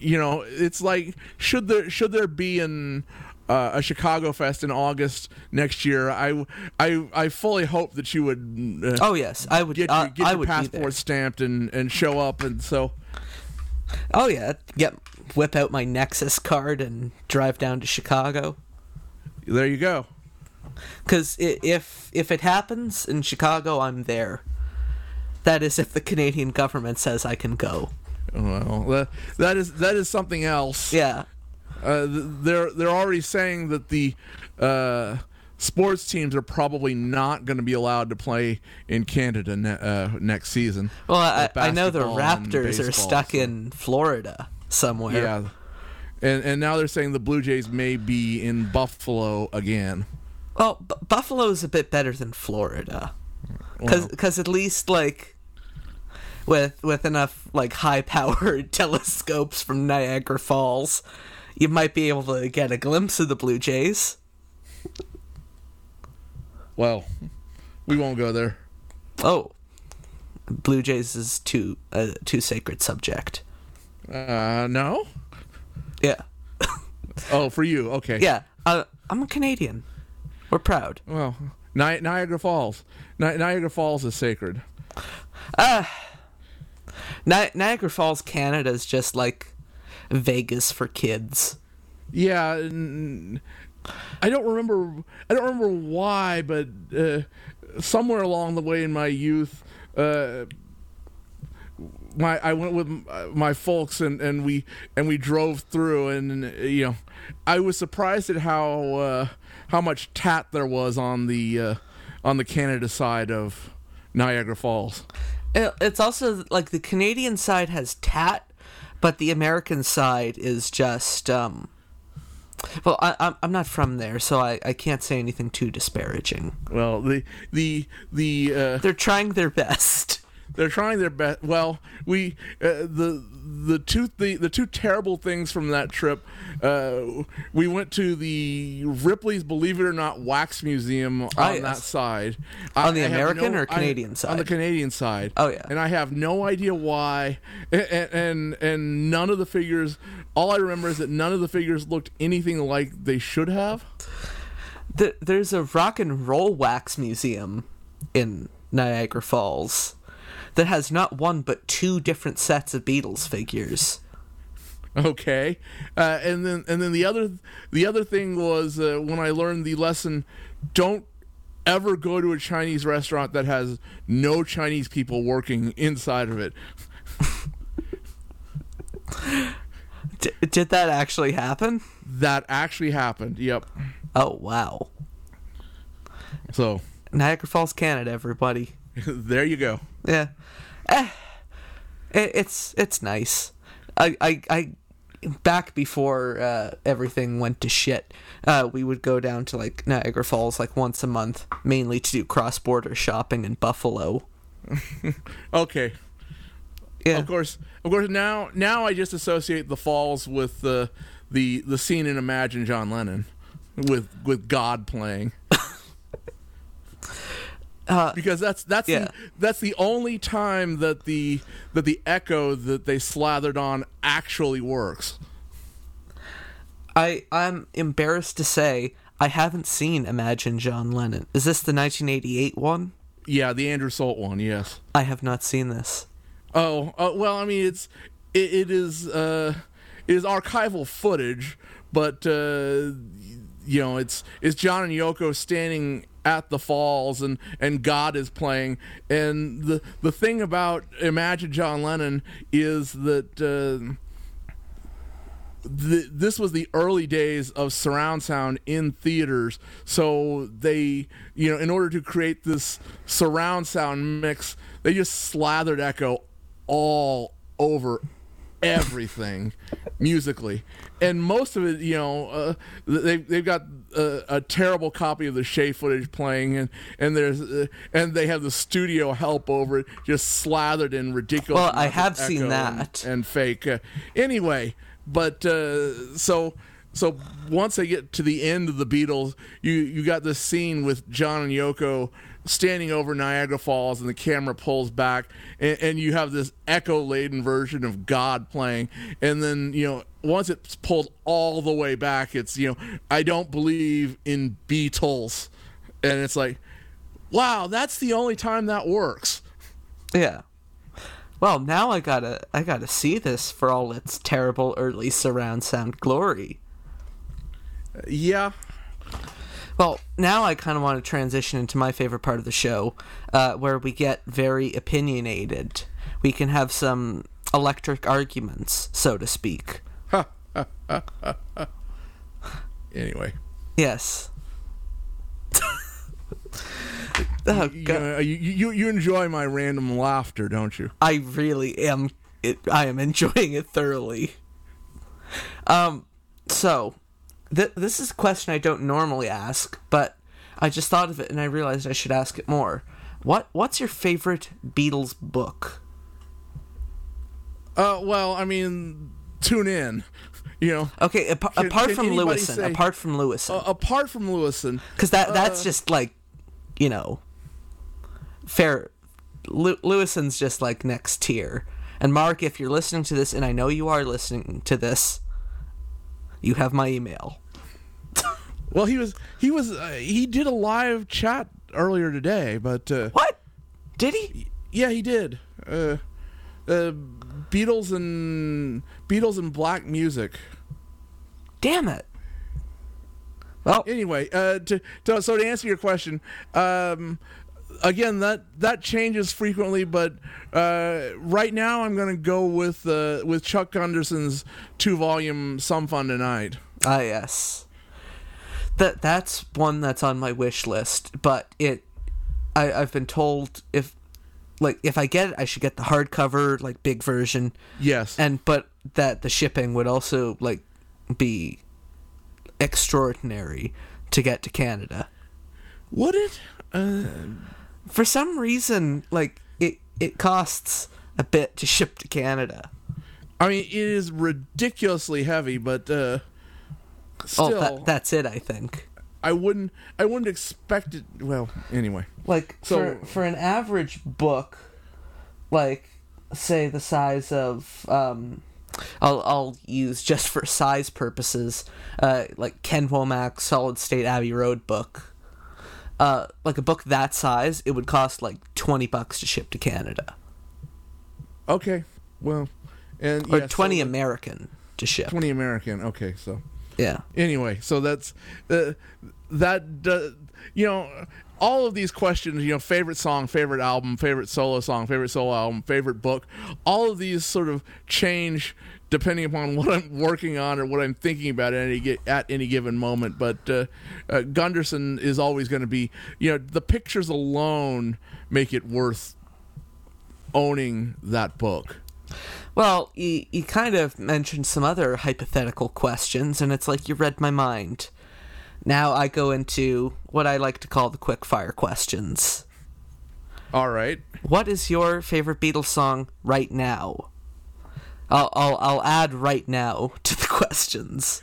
You know, it's like should there should there be an uh, a Chicago Fest in August next year? I, I, I fully hope that you would. Uh, oh yes, I would. Get, uh, you, get I your would passport stamped and, and show up, and so. Oh yeah, yep. Whip out my Nexus card and drive down to Chicago. There you go. Because if if it happens in Chicago, I'm there. That is, if the Canadian government says I can go. Well, that, that is that is something else. Yeah, uh, they're they're already saying that the uh, sports teams are probably not going to be allowed to play in Canada ne- uh, next season. Well, I, I know the Raptors baseball, are stuck so. in Florida somewhere. Yeah, and and now they're saying the Blue Jays may be in Buffalo again. Well, B- Buffalo is a bit better than Florida, because well. because at least like. With with enough like high-powered telescopes from Niagara Falls, you might be able to get a glimpse of the Blue Jays. Well, we won't go there. Oh, Blue Jays is too uh, too sacred subject. Uh, no. Yeah. Oh, for you, okay. Yeah, uh, I'm a Canadian. We're proud. Well, Ni- Niagara Falls, Ni- Niagara Falls is sacred. Uh, Ni- Niagara Falls, Canada is just like Vegas for kids. Yeah, and I don't remember. I don't remember why, but uh, somewhere along the way in my youth, uh, my I went with my folks, and, and we and we drove through, and you know, I was surprised at how uh, how much tat there was on the uh, on the Canada side of Niagara Falls. It's also like the Canadian side has tat, but the American side is just. Um, Well, I, I'm not from there, so I, I can't say anything too disparaging. Well, the the the uh, they're trying their best. They're trying their best. Well, we uh, the the two the, the two terrible things from that trip. Uh, we went to the Ripley's Believe It or Not Wax Museum on oh, yes. that side. On I, the American no, or Canadian I, side? On the Canadian side. Oh yeah. And I have no idea why. And, and and none of the figures. All I remember is that none of the figures looked anything like they should have. The, there's a rock and roll wax museum in Niagara Falls that has not one but two different sets of Beatles figures. Okay, uh, and then and then the other the other thing was uh, when I learned the lesson: don't ever go to a Chinese restaurant that has no Chinese people working inside of it. D- did that actually happen? That actually happened. Yep. Oh wow. So Niagara Falls, Canada, everybody. There you go. Yeah, eh, it, it's it's nice. I I, I back before uh, everything went to shit, uh, we would go down to like Niagara Falls like once a month, mainly to do cross border shopping in Buffalo. Okay. Yeah. Of course, of course. Now now I just associate the falls with the the the scene in Imagine John Lennon, with with God playing. Uh, because that's that's yeah. the, that's the only time that the that the echo that they slathered on actually works. I I'm embarrassed to say I haven't seen Imagine John Lennon. Is this the nineteen eighty-eight one? Yeah, the Andrew Salt one. Yes, I have not seen this. Oh uh, well, I mean it's it, it is uh, it is archival footage, but uh, you know it's it's John and Yoko standing at the falls, and, and God is playing. And the the thing about Imagine John Lennon is that uh, th- this was the early days of surround sound in theaters. So they, you know, in order to create this surround sound mix, they just slathered echo all over everything musically, and most of it, you know, uh, they they've got a, a terrible copy of the Shea footage playing, and and there's uh, and they have the studio help over it, just slathered in ridiculous. Well, I have seen that and, and fake uh, anyway. But uh, so so once they get to the end of the Beatles, you you got this scene with John and Yoko standing over Niagara Falls, and the camera pulls back, and, and you have this echo-laden version of God playing. And then, you know, once it's pulled all the way back, it's, you know, I don't believe in Beatles. And it's like, wow, that's the only time that works. Yeah. Well, now I gotta, I gotta see this for all its terrible early surround sound glory. Uh, yeah. Well, now I kind of want to transition into my favorite part of the show, uh, where we get very opinionated. We can have some electric arguments, so to speak. Anyway. Yes. Oh, you, you, you, you enjoy my random laughter, don't you? I really am. It, I am enjoying it thoroughly. Um. So... Th- this is a question I don't normally ask, but I just thought of it and I realized I should ask it more. What What's your favorite Beatles book? Uh, well, I mean, tune in, you know. Okay, ap- can, apart, can from Lewison, say, apart from Lewison, uh, apart from Lewison, because that that's uh, just like, you know, fair. Lew- Lewison's just like next tier. And Mark, if you're listening to this, and I know you are listening to this. You have my email. Well, he was he was uh, he did a live chat earlier today, but uh, what did he? Yeah, he did. Uh, uh, Beatles and Beatles and black music. Damn it. Well, anyway, uh, to, to so to answer your question, um, again that that changes frequently, but uh, right now I'm going to go with uh, with Chuck Gunderson's two-volume "Some Fun Tonight." Ah, yes. That that's one that's on my wish list, but it I, I've been told if like if I get it, I should get the hardcover, like big version. Yes. And but that the shipping would also like be extraordinary to get to Canada. Would it? Uh... For some reason, like it it costs a bit to ship to Canada. I mean, it is ridiculously heavy, but uh Still, oh, that, that's it, I think. I wouldn't I wouldn't expect it. Well, anyway. Like, so, for, for an average book, like, say the size of, um, I'll, I'll use just for size purposes, uh, like Ken Womack's Solid State Abbey Road book. Uh, like, a book that size, it would cost, like, twenty bucks to ship to Canada. Okay, well. and Or yeah, twenty so, American to ship. twenty American, okay, so. Yeah. Anyway, so that's uh, that. Uh, you know, all of these questions. You know, favorite song, favorite album, favorite solo song, favorite solo album, favorite book. All of these sort of change depending upon what I'm working on or what I'm thinking about at any at any given moment. But uh, uh, Gunderson is always going to be. You know, the pictures alone make it worth owning that book. Well, you, you kind of mentioned some other hypothetical questions, and it's like you read my mind. Now I go into what I like to call the quickfire questions. All right. What is your favorite Beatles song right now? I'll I'll, I'll add right now to the questions.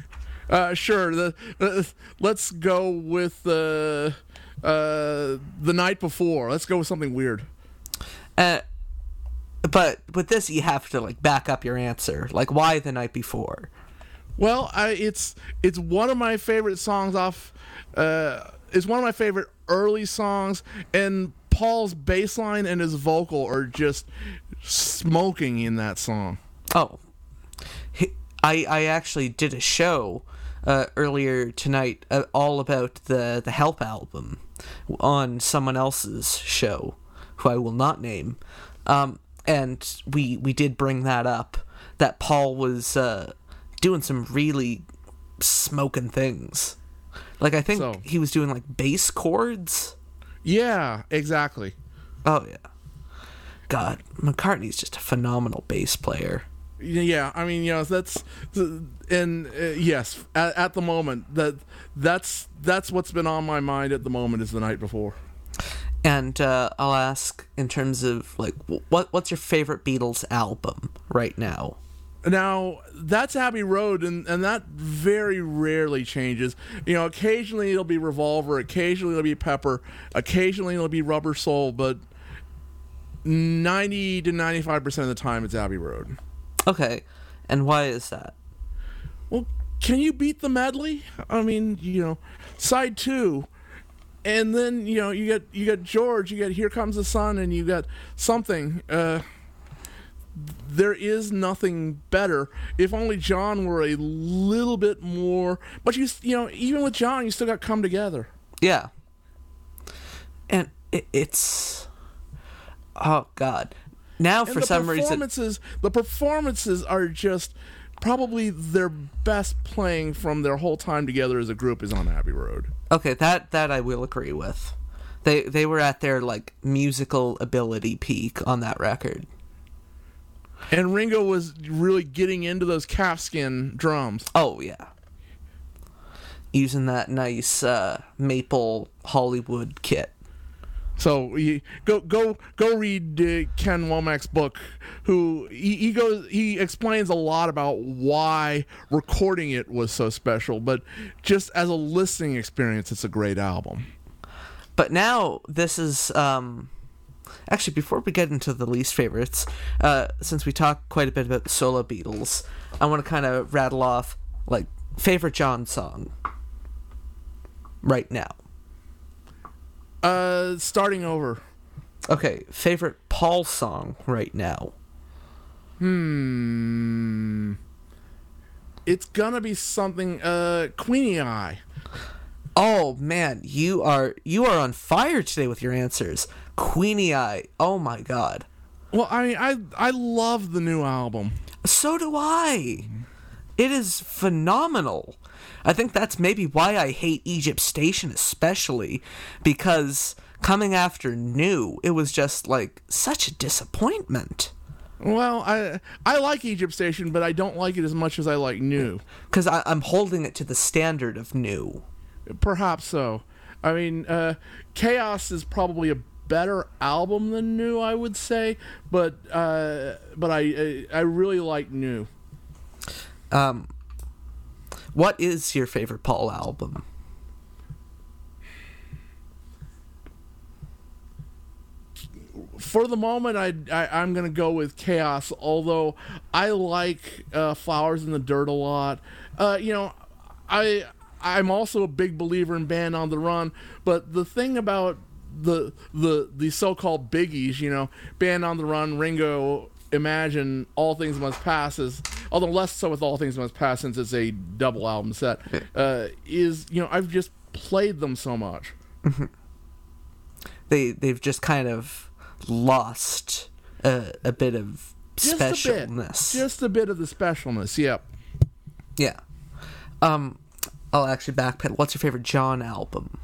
Uh, sure. The, uh, let's go with the uh, uh, the night before. Let's go with something weird. Uh. But with this, you have to like back up your answer. Like, why the night before? Well, I, it's it's one of my favorite songs off. Uh, it's one of my favorite early songs, and Paul's bass line and his vocal are just smoking in that song. Oh, I I actually did a show uh, earlier tonight uh, all about the the Help album on someone else's show, who I will not name. Um. And we we did bring that up, that Paul was uh, doing some really smoking things. Like, I think so, he was doing, like, bass chords? Yeah, exactly. Oh, yeah. God, McCartney's just a phenomenal bass player. Yeah, I mean, you know, that's... And, uh, yes, at, at the moment, that that's that's what's been on my mind at the moment is the night before. And uh, I'll ask in terms of, like, what what's your favorite Beatles album right now? Now, that's Abbey Road, and, and that very rarely changes. You know, occasionally it'll be Revolver, occasionally it'll be Pepper, occasionally it'll be Rubber Soul, but ninety to ninety-five percent of the time it's Abbey Road. Okay, and why is that? Well, can you beat the medley? I mean, you know, side two... And then, you know, you got you got George, you got Here Comes the Sun, and you got something. Uh, there is nothing better. If only John were a little bit more. But you you know, even with John, you still got Come Together. Yeah. And it, it's oh God. Now and for the some performances, reason, the performances are just probably their best playing from their whole time together as a group is on Abbey Road. Okay, that, that I will agree with. They they were at their like musical ability peak on that record. And Ringo was really getting into those calfskin drums. Oh yeah. Using that nice uh, maple Hollywood kit. So you, go go go read uh, Ken Womack's book. Who he, he goes he explains a lot about why recording it was so special. But just as a listening experience, it's a great album. But now this is um, actually before we get into the least favorites, uh, since we talked quite a bit about the solo Beatles, I want to kind of rattle off like favorite John song right now. Uh, starting over. Okay, favorite Paul song right now? Hmm. It's gonna be something, uh, Queenie Eye. Oh, man, you are you are on fire today with your answers. Queenie Eye, oh my god. Well, I I I love the new album. So do I. It is phenomenal. I think that's maybe why I hate Egypt Station especially, because coming after New, it was just like such a disappointment. Well, I I like Egypt Station, but I don't like it as much as I like New. Because I'm holding it to the standard of New. Perhaps so. I mean, uh, Chaos is probably a better album than New, I would say, but uh, but I I really like New. Um, what is your favorite Paul album? For the moment, I, I, I'm going to go with Chaos, although I like uh, Flowers in the Dirt a lot. Uh, you know, I, I'm also a big believer in Band on the Run, but the thing about the the, the so-called biggies, you know, Band on the Run, Ringo, Imagine, All Things Must Pass, is, although less so with All Things Must Pass since it's a double album set, uh, is, you know, I've just played them so much. Mm-hmm. They, they've just kind of lost a, a bit of just specialness. A bit. Just a bit of the specialness, yep. Yeah. Um, I'll actually backpedal. What's your favorite John album?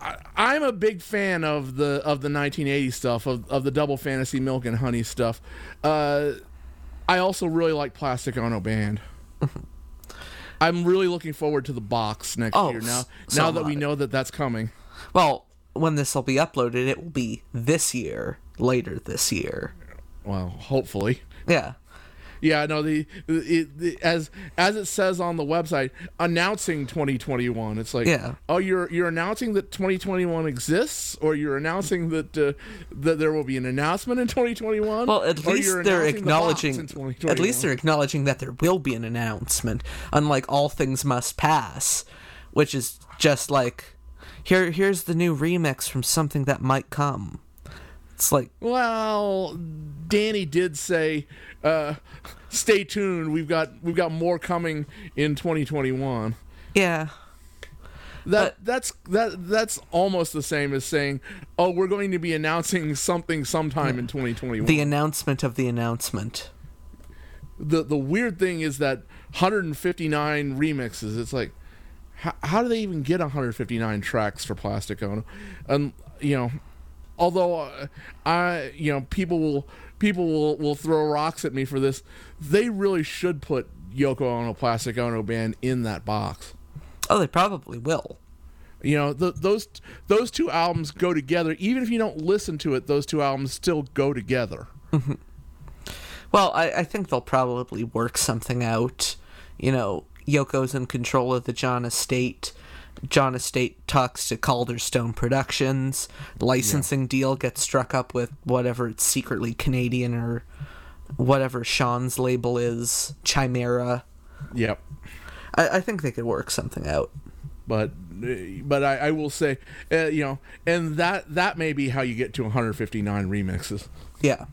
I, I'm a big fan of the of the nineteen eighties stuff, of, of the Double Fantasy, Milk and Honey stuff. Uh, I also really like Plastic Ono Band. I'm really looking forward to the box next oh, year now, so now that we know that that's coming. Well, when this will be uploaded, it will be this year, later this year. Well, hopefully. Yeah. Yeah, no, the, it, the as as it says on the website, announcing twenty twenty-one. It's like, yeah. oh, you're you're announcing that twenty twenty-one exists, or you're announcing that uh, that there will be an announcement in twenty twenty-one. Well, at least they're acknowledging. The at least they're acknowledging that there will be an announcement, unlike All Things Must Pass, which is just like, Here, here's the new remix from something that might come. It's like, well, Danny did say, uh, "Stay tuned. We've got, we've got more coming in twenty twenty-one." Yeah, that uh, that's that that's almost the same as saying, "Oh, we're going to be announcing something sometime yeah. in twenty twenty-one." The announcement of the announcement. The the weird thing is that one hundred fifty-nine remixes. It's like, How, how do they even get one hundred fifty-nine tracks for Plastic Ono? Um, you know, although uh, I, you know, people will people will, will throw rocks at me for this. They really should put Yoko Ono Plastic Ono Band in that box. Oh, they probably will. You know, the, those those two albums go together. Even if you don't listen to it, those two albums still go together. Mm-hmm. Well, I, I think they'll probably work something out. You know, Yoko's in control of the John Estate. John Estate talks to Calderstone Productions. Licensing yeah. deal gets struck up with whatever it's secretly Canadian or whatever Sean's label is, Chimera. Yep. I, I think they could work something out. But but I, I will say, uh, you know, and that, that may be how you get to one hundred fifty-nine remixes. Yeah.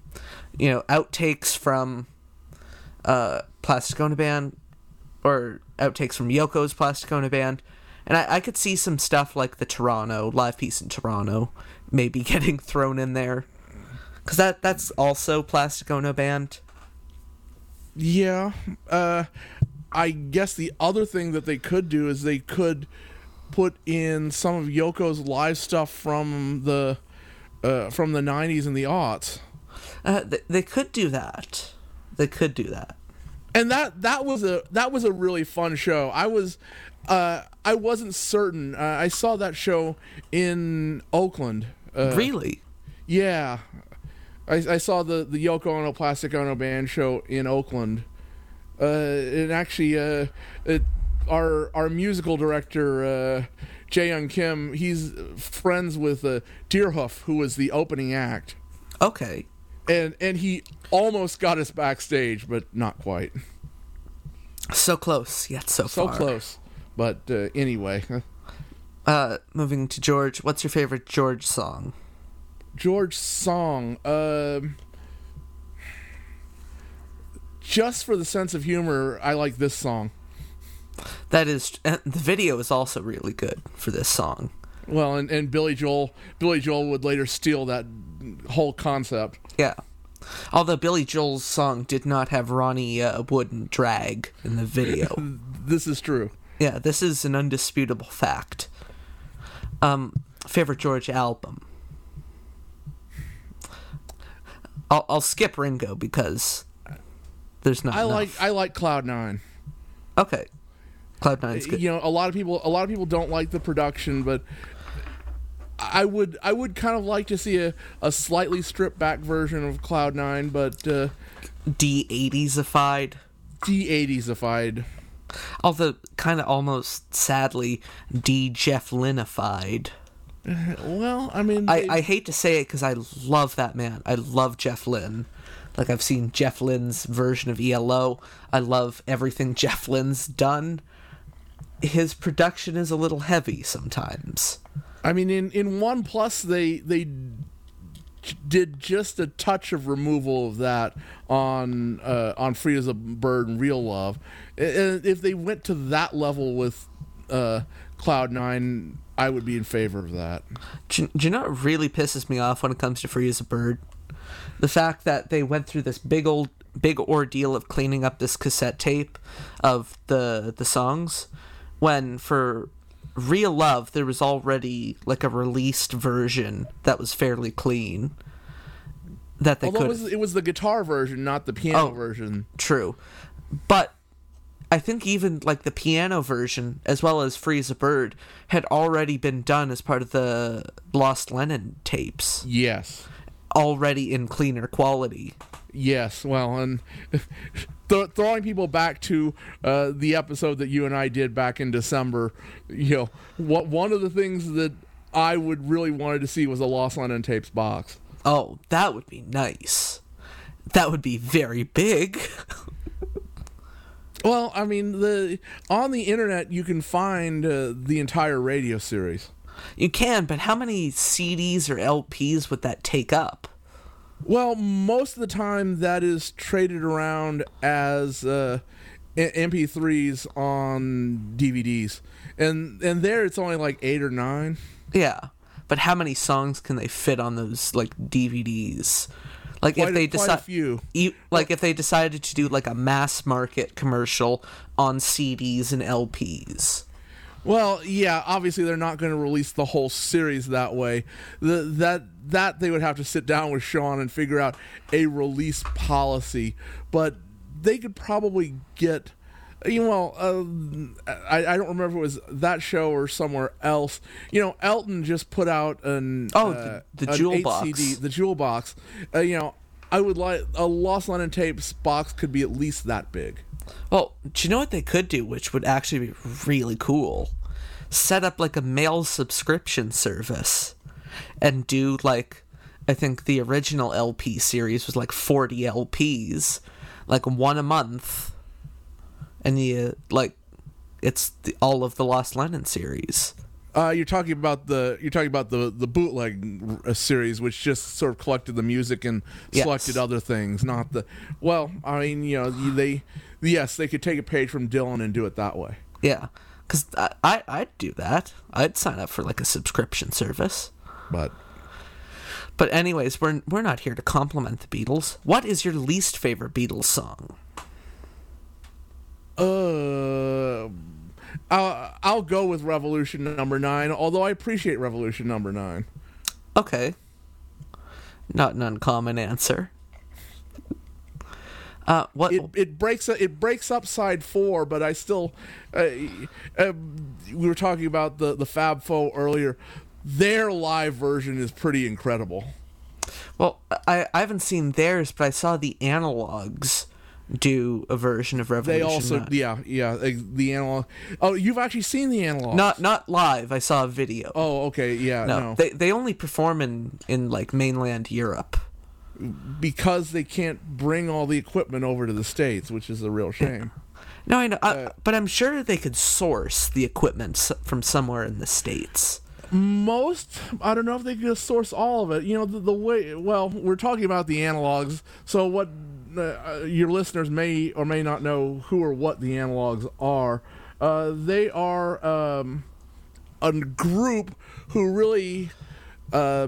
You know, outtakes from uh, Plastic Ono Band, or outtakes from Yoko's Plastic Ono Band. And I, I could see some stuff like the Toronto, live piece in Toronto, maybe getting thrown in there. Because that, that's also Plastic Ono Band. Yeah. Uh, I guess the other thing that they could do is they could put in some of Yoko's live stuff from the uh, from the nineties and the aughts. Uh, they, they could do that. They could do that. And that, that was a that was a really fun show. I was, uh, I wasn't certain. Uh, I saw that show in Oakland. Uh, really? Yeah, I, I saw the, the Yoko Ono Plastic Ono Band show in Oakland. Uh, and actually, uh, it, our our musical director uh, Jae Young Kim, he's friends with uh, Deerhoof, who was the opening act. Okay. And and he almost got us backstage, but not quite. So close, yet so far. So close, but uh, anyway. uh, moving to George, what's your favorite George song? George song, um, just for the sense of humor, I like this song. That is, the video is also really good for this song. Well, and, and Billy Joel, Billy Joel would later steal that whole concept. Yeah. Although Billy Joel's song did not have Ronnie uh, Wood and drag in the video. This is true. Yeah, this is an undisputable fact. Um, favorite George album? I'll, I'll skip Ringo because there's not I enough. like I like Cloud Nine. Okay. Cloud Nine's good. You know, a lot of people a lot of people don't like the production, but I would I would kind of like to see a, a slightly stripped back version of Cloud Nine, but uh, D eighties-ified. D eighties-ified. Although kind of almost sadly D-Jeff Lynne-ified. Well, I mean, they... I, I hate to say it because I love that man. I love Jeff Lynne. Like, I've seen Jeff Lynne's version of E L O. I love everything Jeff Lynne's done. His production is a little heavy sometimes. I mean, in, in One Plus, they they did just a touch of removal of that on uh, on Free as a Bird and Real Love. And if they went to that level with uh, Cloud Nine, I would be in favor of that. Do you know what really pisses me off when it comes to Free as a Bird? The fact that they went through this big old big ordeal of cleaning up this cassette tape of the the songs, when for Real Love there was already like a released version that was fairly clean. That they Although it was, it was the guitar version, not the piano oh, version. True, but I think even like the piano version, as well as Free as a Bird, had already been done as part of the Lost Lennon tapes. Yes. Already in cleaner quality. Yes, well, and th- throwing people back to uh, the episode that you and I did back in December, you know, what one of the things that I would really wanted to see was a Lost Lennon Tapes box. Oh, that would be nice. That would be very big. Well, I mean, the on the internet you can find uh, the entire radio series. You can, but how many C Ds or L Ps would that take up? Well, most of the time that is traded around as uh, M P threes on D V Ds. And and there it's only like eight or nine. Yeah, but how many songs can they fit on those like D V Ds? Like quite if they decide, like if they decided to do like a mass market commercial on C Ds and L Ps. Well, yeah, obviously they're not going to release the whole series that way. The, that that they would have to sit down with Sean and figure out a release policy. But they could probably get, you know, uh, I, I don't remember if it was that show or somewhere else. You know, Elton just put out an oh uh, the, the an Jewel box, C D, the Jewel box. Uh, you know, I would like a Lost Lennon Tapes box could be at least that big. Well, do you know what they could do, which would actually be really cool? Set up like a mail subscription service and do like, I think the original L P series was like forty L Ps, like one a month. And you like, it's the, all of the Lost Lennon series. Uh, you're talking about the you're talking about the, the bootleg series, which just sort of collected the music and selected yes. other things, not the. Well, I mean, you know, they yes, they could take a page from Dylan and do it that way. Yeah, because I, I I'd do that. I'd sign up for like a subscription service. But, but anyways, we're we're not here to compliment the Beatles. What is your least favorite Beatles song? Uh. Uh, I'll go with Revolution Number Nine, although I appreciate Revolution Number Nine. Okay, not an uncommon answer. Uh, what it, it breaks it breaks up side four, but I still uh, uh, we were talking about the the Fab Faux earlier. Their live version is pretty incredible. Well, I, I haven't seen theirs, but I saw the analogs do a version of Revolution. They also, nine. yeah, yeah, the analog. Oh, you've actually seen the analog? Not, not live. I saw a video. Oh, okay, yeah. No, no. they they only perform in, in like mainland Europe because they can't bring all the equipment over to the States, which is a real shame. Yeah. No, I know, uh, but I'm sure they could source the equipment from somewhere in the States. Most, I don't know if they could source all of it. You know, the, the way, well, we're talking about the analogs, so what uh, your listeners may or may not know who or what the analogs are. Uh, they are um, a group who really uh,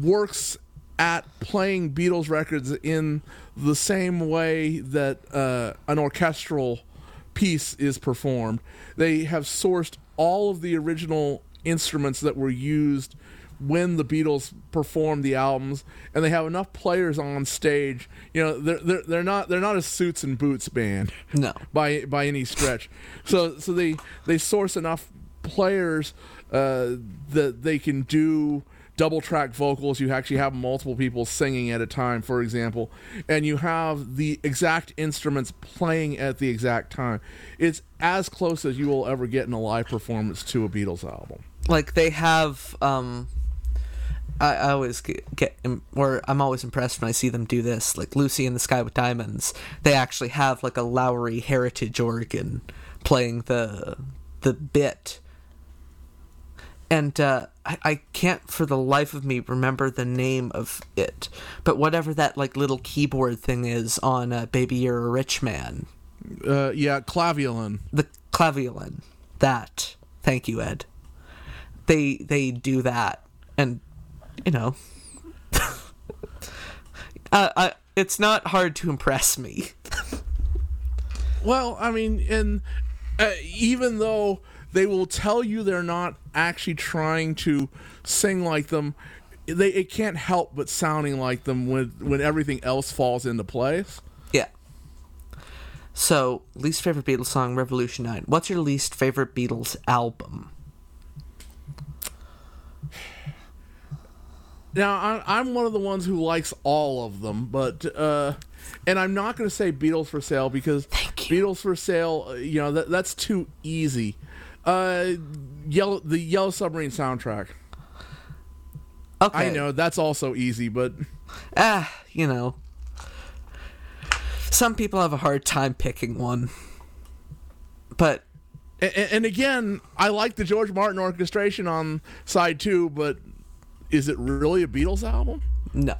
works at playing Beatles records in the same way that uh, an orchestral piece is performed. They have sourced all of the original instruments that were used when the Beatles performed the albums, and they have enough players on stage. You know, they're they're, they're not they're not a suits and boots band, no, by by any stretch. so so they they source enough players uh, that they can do double track vocals. You actually have multiple people singing at a time, for example, and you have the exact instruments playing at the exact time. It's as close as you will ever get in a live performance to a Beatles album. Like they have um I, I always get, or I'm always impressed when I see them do this, like Lucy in the Sky with Diamonds. They actually have like a Lowry Heritage organ playing the the bit. And uh, I, I can't for the life of me remember the name of it, but whatever that like little keyboard thing is on uh, Baby You're a Rich Man. Uh, yeah, claviolin. The claviolin. That. Thank you, Ed. They they do that, and you know, uh, I, it's not hard to impress me. Well, I mean, and uh, even though they will tell you they're not actually trying to sing like them, they it can't help but sounding like them when when everything else falls into place. Yeah. So, least favorite Beatles song, Revolution nine. What's your least favorite Beatles album? Now, I'm one of the ones who likes all of them, but uh, and I'm not going to say Beatles for Sale because Beatles for Sale, you know, that, that's too easy. Uh, yellow, the Yellow Submarine soundtrack. Okay, I know that's also easy, but ah, you know, some people have a hard time picking one. But and, and again, I like the George Martin orchestration on side two, but is it really a Beatles album? No.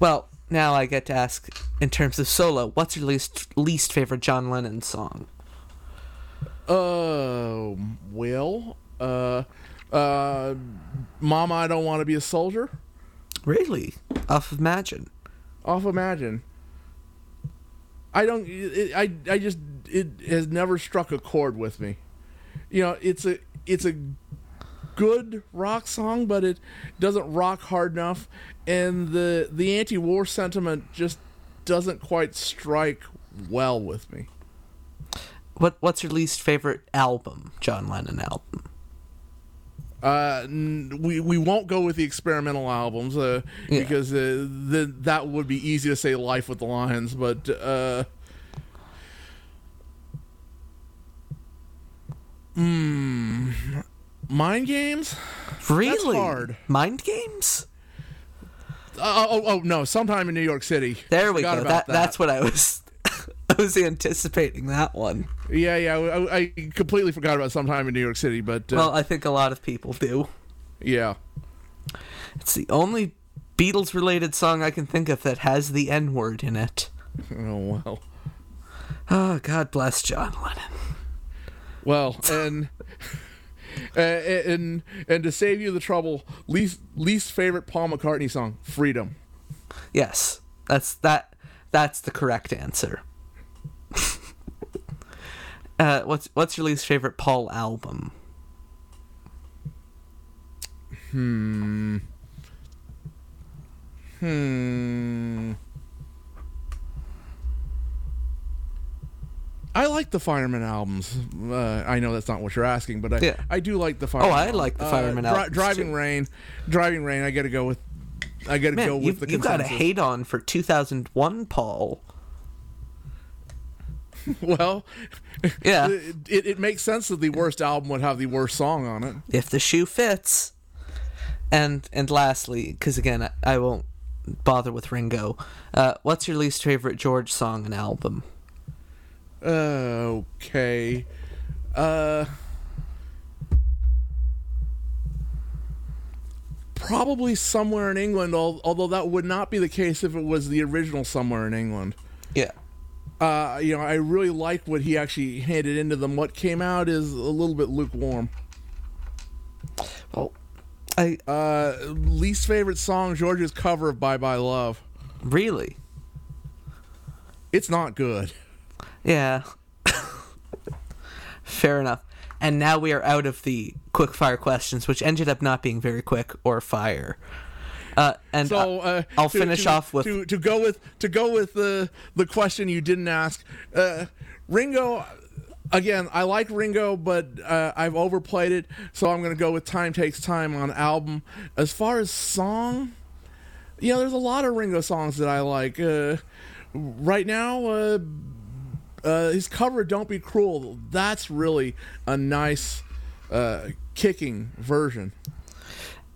Well, now I get to ask in terms of solo. What's your least least favorite John Lennon song? Uh, well, uh, uh, Mama, I Don't Want to Be a Soldier. Really? Off of Imagine. Off of Imagine. I don't, it, I, I just, it has never struck a chord with me. You know, it's a, it's a good rock song, but it doesn't rock hard enough. And the, the anti-war sentiment just doesn't quite strike well with me. What What's your least favorite album, John Lennon album? Uh, we we won't go with the experimental albums uh, yeah. because uh, the, that would be easy to say Life with the Lions, but uh, mm, Mind Games? Really? That's hard. Mind Games? Uh, oh, oh no! Sometime in New York City. There we go. That, that that's what I was. I was anticipating that one. Yeah, yeah. I, I completely forgot about Sometime in New York City, but... Uh, well, I think a lot of people do. Yeah. It's the only Beatles-related song I can think of that has the N-word in it. Oh, wow. Oh, God bless John Lennon. Well, and... uh, and and to save you the trouble, least, least favorite Paul McCartney song, Freedom. Yes. That's that. That's the correct answer. Uh, what's what's your least favorite Paul album? Hmm. Hmm. I like the Fireman albums. Uh, I know that's not what you're asking, but I yeah. I do like the Fireman. Oh, I like the Fireman uh, albums. Dri- driving too. Rain, Driving Rain. I got to go with. I got to go with the. You got a hate on for two thousand one, Paul. Well, yeah, it, it, it makes sense that the worst album would have the worst song on it. If the shoe fits. And and lastly, because again, I, I won't bother with Ringo. Uh, what's your least favorite George song and album? Uh, okay. Uh, probably Somewhere in England, although that would not be the case if it was the original Somewhere in England. Yeah. Uh, you know, I really like what he actually handed into them. What came out is a little bit lukewarm. Oh, I uh, least favorite song, George's cover of Bye Bye Love. Really? It's not good. Yeah. Fair enough. And now we are out of the quick fire questions, which ended up not being very quick or fire. Uh, and so, uh, I'll to, finish to, off with to, to go with to go with the the question you didn't ask. Uh, Ringo, again, I like Ringo, but uh, I've overplayed it, so I'm going to go with "Time Takes Time" on album. As far as song, you know, there's a lot of Ringo songs that I like. Uh, right now, uh, uh, his cover "Don't Be Cruel," that's really a nice uh, kicking version.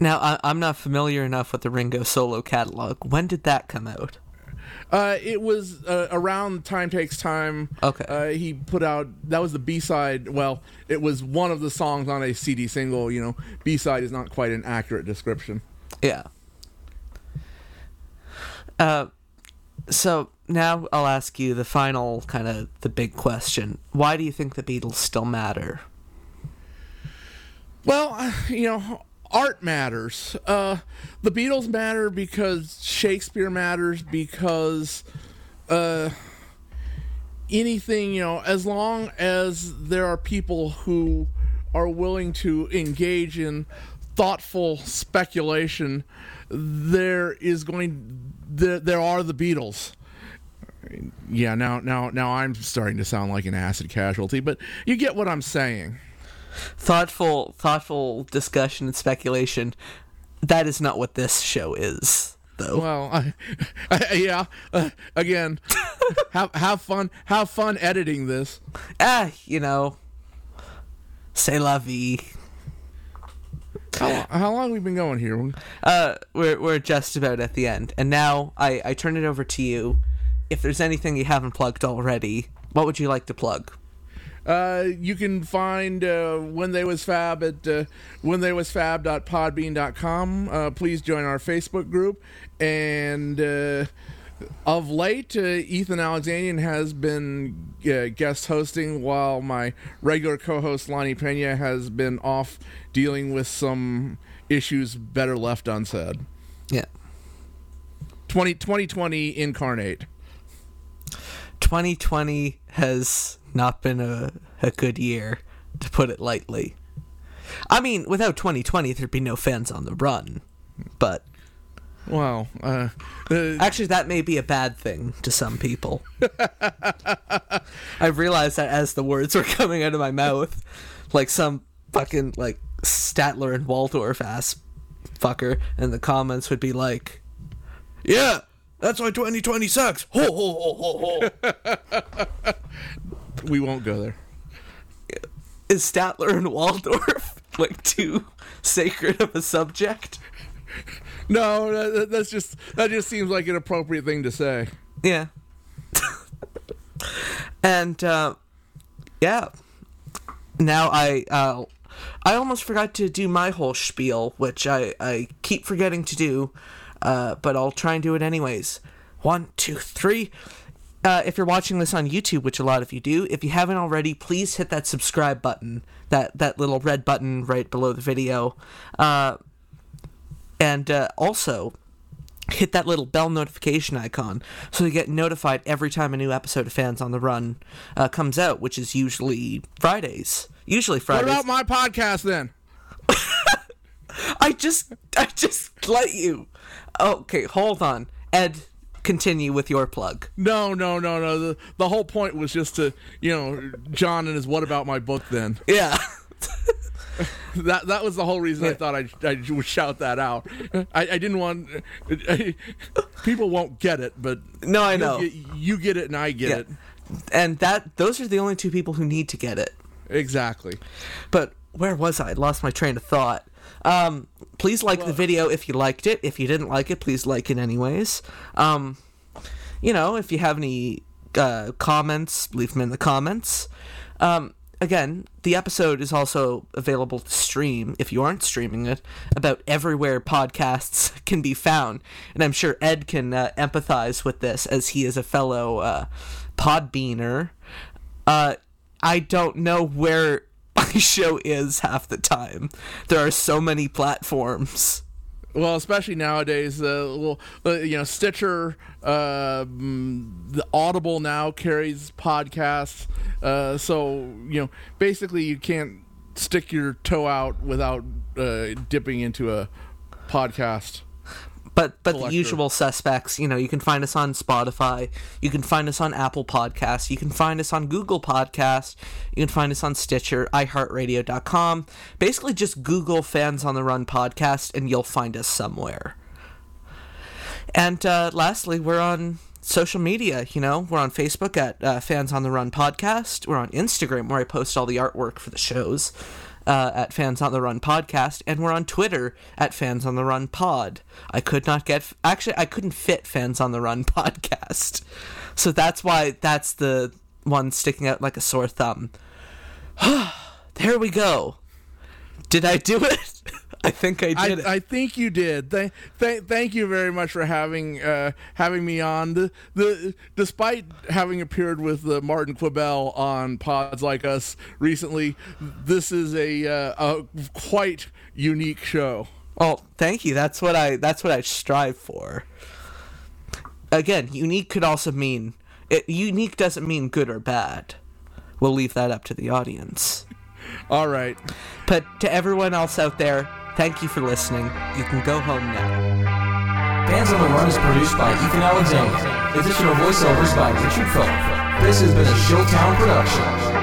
Now, I, I'm not familiar enough with the Ringo solo catalog. When did that come out? Uh, it was uh, around Time Takes Time. Okay. Uh, he put out, that was the B-side, well, it was one of the songs on a C D single, you know. B-side is not quite an accurate description. Yeah. Uh, so, now I'll ask you the final, kind of, the big question. Why do you think the Beatles still matter? Well, you know... Art matters. Uh, the Beatles matter because Shakespeare matters, because uh, anything, you know, as long as there are people who are willing to engage in thoughtful speculation, there is going, there, there are the Beatles. Yeah, now, now, now I'm starting to sound like an acid casualty, but you get what I'm saying. Thoughtful, thoughtful discussion and speculation. That is not what this show is, though. Well, I, I, yeah. Uh, again, have have fun. Have fun editing this. Ah, you know, c'est la vie. How, how long have we been going here? Uh, we're we're just about at the end, and now I, I turn it over to you. If there's anything you haven't plugged already, what would you like to plug? Uh, you can find uh, When They Was Fab at uh, when they was fab dot podbean dot com. Uh, please join our Facebook group. And uh, of late, uh, Ethan Alexanian has been uh, guest hosting while my regular co-host Lonnie Pena has been off dealing with some issues better left unsaid. Yeah. twenty twenty incarnate. twenty twenty has... not been a, a good year, to put it lightly. I mean, without twenty twenty, there'd be no Fans on the Run, but... Well, uh... The... Actually, that may be a bad thing to some people. I realized that as the words were coming out of my mouth, like some fucking, like, Statler and Waldorf-ass fucker in the comments would be like, yeah, that's why twenty twenty sucks! Ho, ho, ho, ho, ho! We won't go there. Is Statler and Waldorf like too sacred of a subject? No, that, that's just that just seems like an appropriate thing to say. Yeah. And uh, yeah, now I uh, I almost forgot to do my whole spiel, which I I keep forgetting to do, uh, but I'll try and do it anyways. One, two, three. Uh, if you're watching this on YouTube, which a lot of you do, if you haven't already, please hit that subscribe button, that, that little red button right below the video. Uh, and uh, also, hit that little bell notification icon so you get notified every time a new episode of Fans on the Run uh, comes out, which is usually Fridays. Usually Fridays. What about my podcast, then? I just, I just let you. Okay, hold on. Ed... continue with your plug. No, no, no, no. The, the whole point was just to, you know, John and his what about my book then. Yeah. that that was the whole reason. Yeah. I thought I, I would shout that out. I, I didn't want... I, people won't get it, but... No, I know. You, you get it and I get yeah. it. And that those are the only two people who need to get it. Exactly. But where was I? I lost my train of thought. Um, please like well, the video if you liked it. If you didn't like it, please like it anyways. Um, you know, if you have any uh, comments, leave them in the comments. Um, again, the episode is also available to stream, if you aren't streaming it, about everywhere podcasts can be found. And I'm sure Ed can uh, empathize with this, as he is a fellow uh, Podbeaner. Uh, I don't know where my show is half the time. There are so many platforms. Well, especially nowadays, the uh, little uh, you know Stitcher, uh, the Audible now carries podcasts. Uh, so you know, basically, you can't stick your toe out without uh, dipping into a podcast. But but collector. The usual suspects, you know, you can find us on Spotify, you can find us on Apple Podcasts, you can find us on Google Podcasts, you can find us on Stitcher, i heart radio dot com. Basically just Google Fans on the Run podcast and you'll find us somewhere. And uh, lastly, we're on social media, you know, we're on Facebook at uh, Fans on the Run Podcast, we're on Instagram where I post all the artwork for the shows Uh, at Fans on the Run Podcast, and we're on Twitter at Fans on the Run Pod. I could not get f- actually I couldn't fit Fans on the Run Podcast, so that's why that's the one sticking out like a sore thumb. There we go. Did I do it? I think I did I, it. I think you did. Thank, th- thank you very much for having uh, having me on. The, the despite having appeared with uh, Martin Quibell on Pods Like Us recently, this is a uh, a quite unique show. Oh, thank you. That's what I that's what I strive for. Again, unique could also mean it, unique doesn't mean good or bad. We'll leave that up to the audience. All right. But to everyone else out there, thank you for listening. You can go home now. Fans on the Run is produced by Ethan Alexander. Additional voiceovers by Richard Phillip. This has been a Showtown production.